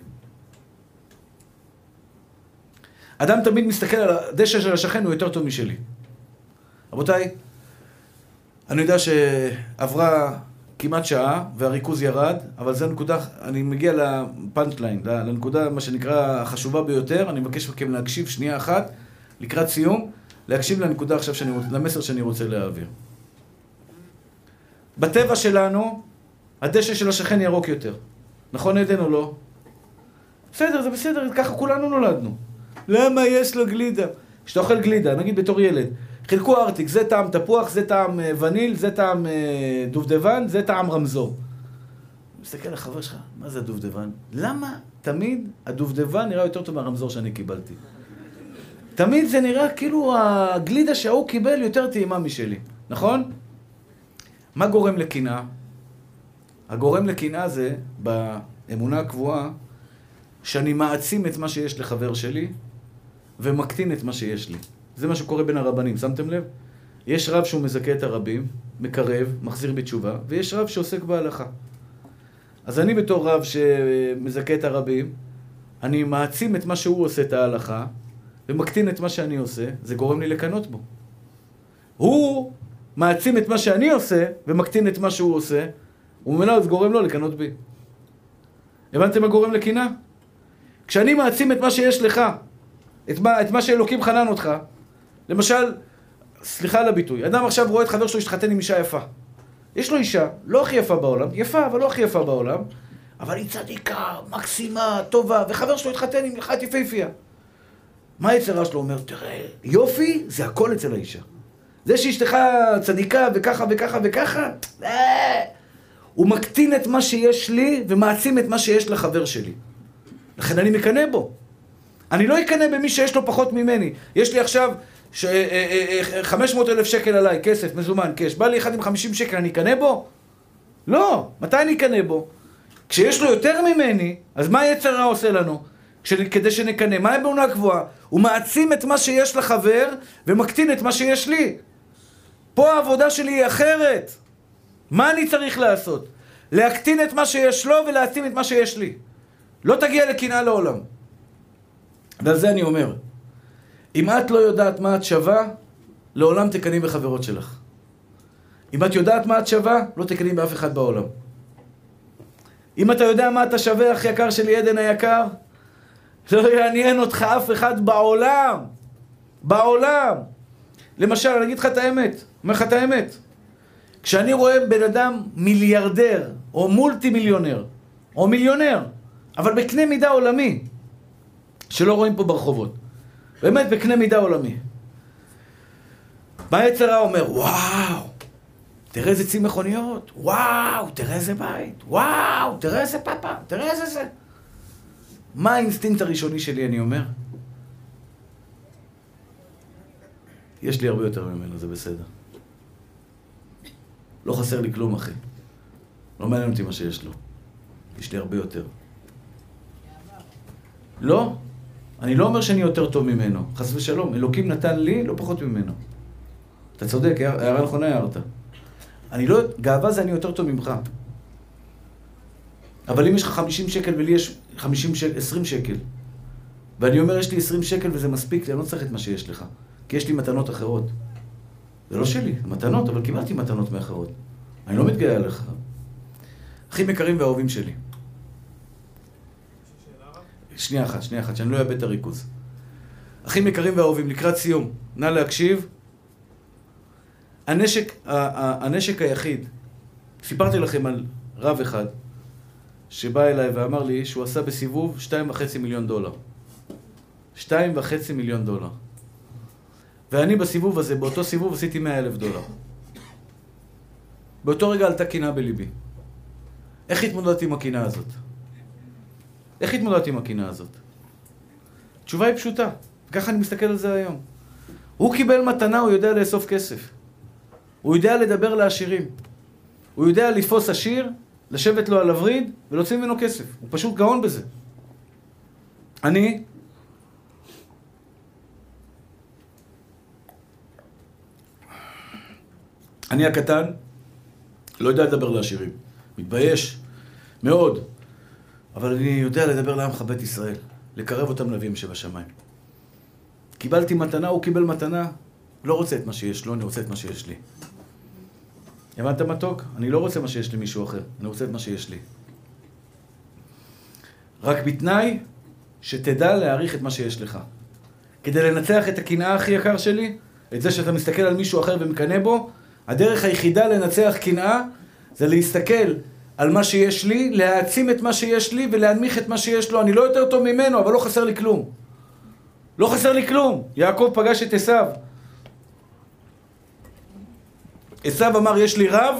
אדם תמיד מסתכל על הדשא של השכן, הוא יותר טוב משלי. רבותיי, אני יודע שעברה כמעט שעה, והריכוז ירד, אבל זה נקודה, אני מגיע לפאנצ'ליין, לנקודה, מה שנקרא, החשובה ביותר. אני מבקש מכם להקשיב שנייה אחת, לקראת סיום, להקשיב לנקודה עכשיו, שאני רוצה, למסר שאני רוצה להעביר. בטבע שלנו, הדשא של השכן ירוק יותר. נכון עדן או לא? בסדר, זה בסדר, ככה כולנו נולדנו. למה יש לו גלידה? כשאתה אוכל גלידה, נגיד בתור ילד, חילקו ארטיק, זה טעם תפוח, זה טעם וניל, זה טעם דובדבן, זה טעם רמזור. מסתכל לחבר שלך, מה זה הדובדבן? למה תמיד הדובדבן נראה יותר טוב מהרמזור שאני קיבלתי? תמיד זה נראה כאילו הגלידה שהוא קיבל יותר טעימה משלי, נכון? מה גורם לקנאה? הגורם לקנאה זה, באמונה הקבועה, שאני מעצים את מה שיש לחבר שלי, ומקטין את מה שיש לי. זה מה שקורה בין הרבנים, שמתם לב? יש רב שהוא מזכה את הרבים, מקרב, מחזיר בתשובה, ויש רב שעוסק בהלכה. אז אני בתור רב שמזכה את הרבים, אני מעצים את מה שהוא עושה את ההלכה, ומקטין את מה שאני עושה, זה גורם לי לקנות בו. הוא מעצים את מה שאני עושה, ומקטין את מה שהוא עושה, וממילא זה גורם לו לקנות בי. הבנתם מה גורם לכינה? כשאני מעצים את מה שיש לך, את מה, את מה שאלוקים חנן אותך, למשל, סליחה על הביטוי, אדם עכשיו רואה את חבר שלו ישתחתן עם אישה יפה. יש לו אישה, לא הכי יפה בעולם, יפה אבל לא הכי יפה בעולם, אבל היא צדיקה, מקסימה, טובה, וחבר שלו יתחתן עם אחת יפהפייה. מה היצר שלו אומר? תראה, יופי זה הכל אצל האישה. זה שאשתך צדיקה וככה וככה וככה, הוא מקטין את מה שיש לי ומעצים את מה שיש לחבר שלי. לכן אני מקנה בו. אני לא אקנה במי שיש לו פחות ממני. יש לי עכשיו ש... חמש מאות אלף שקל עליי, כסף, מזומן, קש. בא לי אחד עם חמישים שקל, אני אקנה בו? לא. מתי אני אקנה בו? כשיש לו יותר ממני, אז מה היצר הרע עושה לנו? כדי שנקנה, מה האמונה הקבועה? הוא מעצים את מה שיש לחבר ומקטין את מה שיש לי. פה העבודה שלי היא אחרת. מה אני צריך לעשות? להקטין את מה שיש לו ולהעצים את מה שיש לי. לא תגיע לקנאה לעולם. ועל זה אני אומר, אם את לא יודעת מה את שווה, לעולם תקני בחברות שלך. אם את יודעת מה את שווה, לא תקני באף אחד בעולם. אם אתה יודע מה אתה שווה, אח יקר שלי, עדן היקר, לא יעניין אותך אף אחד בעולם. בעולם. למשל, אני אגיד לך את האמת. אומר לך את האמת. כשאני רואה בן אדם מיליארדר, או מולטי מיליונר, או מיליונר, אבל בקנה מידה עולמי, שלא רואים פה ברחובות. באמת בקנה מידה עולמי. בא יצר הרע אומר, וואו, תראה איזה צי מכוניות, וואו, תראה איזה בית, וואו, תראה איזה פאפה, תראה איזה זה. מה האינסטינקט הראשוני שלי, אני אומר? יש לי הרבה יותר ממנו, זה בסדר. לא חסר לי כלום, אחי. לא מעניין אותי מה שיש לו. יש לי הרבה יותר. לא? אני לא אומר שאני יותר טוב ממנו. חס ושלום, אלוקים נתן לי לא פחות ממנו. אתה צודק, הערה נכונה הערת. אני לא... גאווה זה אני יותר טוב ממך. אבל אם יש לך חמישים שקל ולי יש חמישים, עשרים שקל, ואני אומר יש לי עשרים שקל וזה מספיק, אני לא צריך את מה שיש לך, כי יש לי מתנות אחרות. זה לא שלי, מתנות, אבל קיבלתי מתנות מאחרות. אני לא מתגאה עליך. אחים יקרים ואהובים שלי. שנייה אחת, שנייה אחת, שאני לא אאבד את הריכוז. אחים יקרים ואהובים, לקראת סיום, נא להקשיב. הנשק, הנשק היחיד, סיפרתי לכם על רב אחד, שבא אליי ואמר לי שהוא עשה בסיבוב שתיים וחצי מיליון דולר. שתיים וחצי מיליון דולר. ואני בסיבוב הזה, באותו סיבוב עשיתי מאה אלף דולר. באותו רגע עלתה קינה בליבי. איך התמודדתי עם הקינה הזאת? איך התמודדתי עם הקינה הזאת? התשובה היא פשוטה, וככה אני מסתכל על זה היום. הוא קיבל מתנה, הוא יודע לאסוף כסף. הוא יודע לדבר לעשירים. הוא יודע לפוס עשיר, לשבת לו על הוריד ולהוציא ממנו כסף. הוא פשוט גאון בזה. אני... אני הקטן, לא יודע לדבר לעשירים. מתבייש מאוד. אבל אני יודע לדבר לעמך בית ישראל. לקרב אותם לווים שבשמיים. קיבלתי מתנה, הוא קיבל מתנה. לא רוצה את מה שיש לו, אני רוצה את מה שיש לי. הבנת מתוק? אני לא רוצה מה שיש לי מישהו אחר, אני רוצה את מה שיש לי. רק בתנאי שתדע להעריך את מה שיש לך. כדי לנצח את הקנאה הכי יקר שלי, את זה שאתה מסתכל על מישהו אחר ומקנה בו, הדרך היחידה לנצח קנאה זה להסתכל על מה שיש לי, להעצים את מה שיש לי ולהנמיך את מה שיש לו. אני לא יותר טוב ממנו, אבל לא חסר לי כלום. לא חסר לי כלום. יעקב פגש את עשיו. עשיו אמר, יש לי רב,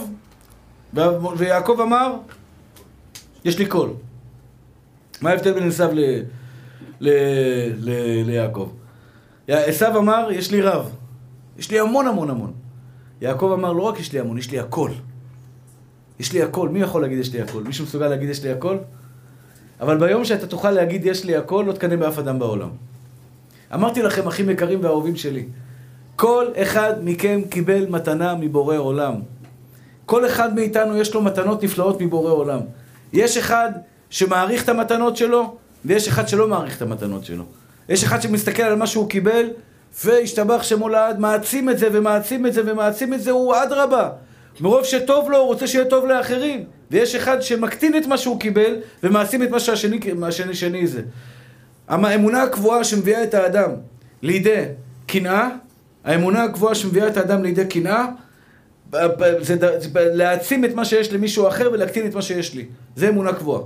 ויעקב אמר, יש לי קול. מה ההבדל בין עשיו ליעקב? עשיו אמר, יש לי רב. יש לי המון המון המון. יעקב אמר, לא רק יש לי המון, יש לי הכל. יש לי הכל. מי יכול להגיד יש לי הכל? מישהו מסוגל להגיד יש לי הכל? אבל ביום שאתה תוכל להגיד יש לי הכל, לא תקנה באף אדם בעולם. אמרתי לכם, אחים יקרים ואהובים שלי, כל אחד מכם קיבל מתנה מבורא עולם. כל אחד מאיתנו יש לו מתנות נפלאות מבורא עולם. יש אחד שמעריך את המתנות שלו, ויש אחד שלא מעריך את המתנות שלו. יש אחד שמסתכל על מה שהוא קיבל, והשתבח שמו לעד, מעצים את זה ומעצים את זה ומעצים את זה, הוא עד רבה. מרוב שטוב לו, הוא רוצה שיהיה טוב לאחרים. ויש אחד שמקטין את מה שהוא קיבל, ומעשים את מה שהשני, מה שני, שני זה. האמונה הקבועה שמביאה את האדם לידי קנאה, האמונה הקבועה שמביאה את האדם לידי קנאה, זה להעצים את מה שיש למישהו אחר ולהקטין את מה שיש לי. זה אמונה קבועה.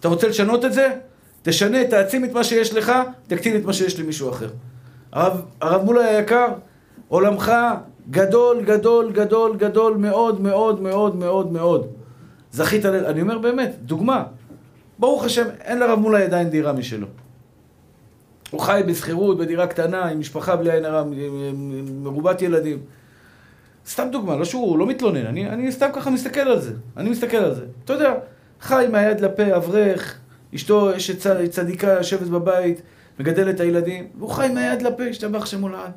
אתה רוצה לשנות את זה? תשנה, תעצים את מה שיש לך, תקטין את מה שיש למישהו אחר. הרב, הרב מולה היקר, עולמך גדול, גדול, גדול, גדול, מאוד, מאוד, מאוד, מאוד, מאוד. זכית, אני אומר באמת, דוגמה. ברוך השם, אין לרב מולה ידיים דירה משלו. הוא חי בסחירות, בדירה קטנה, עם משפחה בלי עין הרע, מרובת ילדים. סתם דוגמה, לא שהוא, לא מתלונן, אני, אני סתם ככה מסתכל על זה. אני מסתכל על זה. אתה יודע, חי מהיד לפה, אברך, אשתו, יש צדיקה, יושבת בבית, מגדלת את הילדים, והוא חי מהיד לפה, השתבח שמולען.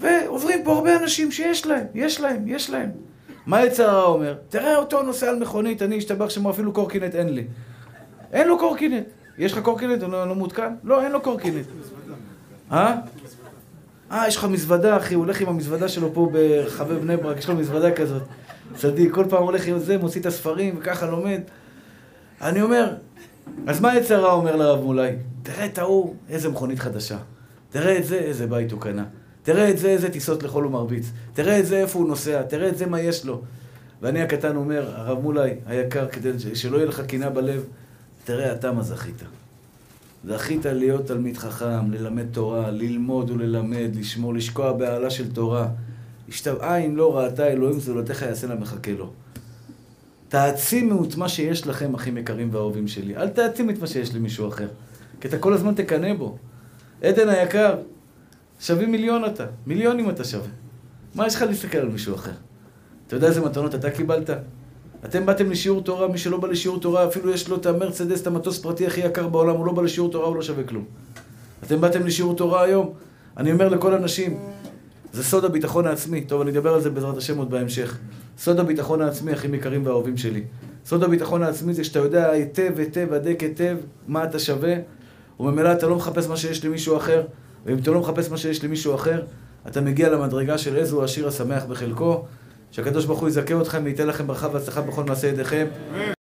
ועוברים פה הרבה אנשים שיש להם, יש להם, יש להם. מה יצרה אומר? תראה אותו נוסע על מכונית, אני השתבח שמולען, אפילו קורקינט אין לי. אין לו קורקינט. יש לך קורקינט? הוא לא מותקן? לא, אין לו קורקינט. אה? אה, יש לך מזוודה, אחי, הוא הולך עם המזוודה שלו פה ברחבי בני ברק, יש לו מזוודה כזאת. צדיק, כל פעם הולך עם זה, מוציא את הספרים, וככה לומד. אני אומר, אז מה יצרה אומר לרב מולי? תראה את ההוא, איזה מכונית חדשה. תראה את זה, איזה בית הוא קנה. תראה את זה, איזה טיסות לחול ומרביץ. תראה את זה, איפה הוא נוסע. תראה את זה, מה יש לו. ואני הקטן אומר, הרב מולי, היקר, כדי שלא יהיה לך קינה בלב, תראה, אתה מה זכית. זכית להיות תלמיד חכם, ללמד תורה, ללמוד וללמד, לשמור, לשקוע בעלה של תורה. השתבעה אם לא ראתה אלוהים, זולתך יעשה לה מחכה לו. תעצימו את מה שיש לכם, אחים יקרים והאהובים שלי. אל תעצימו את מה שיש למישהו אחר. כי אתה כל הזמן תקנה בו. עדן היקר, שווים מיליון אתה. מיליונים אתה שווה. מה יש לך להסתכל על מישהו אחר? אתה יודע איזה מתנות אתה קיבלת? אתם באתם לשיעור תורה, מי שלא בא לשיעור תורה, אפילו יש לו את המרצדס, את המטוס פרטי הכי יקר בעולם, הוא לא בא לשיעור תורה, הוא לא שווה כלום. אתם באתם לשיעור תורה היום, אני אומר לכל אנשים, זה סוד הביטחון העצמי, טוב, אני אדבר על זה בעזרת השם עוד בהמשך. סוד הביטחון העצמי, אחים יקרים ואהובים שלי. סוד הביטחון העצמי זה שאתה יודע היטב, היטב, הדק היטב, מה אתה שווה, וממילא אתה לא מחפש מה שיש למישהו אחר, ואם אתה לא מחפש מה שיש למישהו אחר, אתה מגיע למדרגה של איזו עשיר השמח בחלקו, שהקדוש ברוך הוא יזכה אתכם וייתן לכם ברכה והצלחה בכל מעשה ידיכם.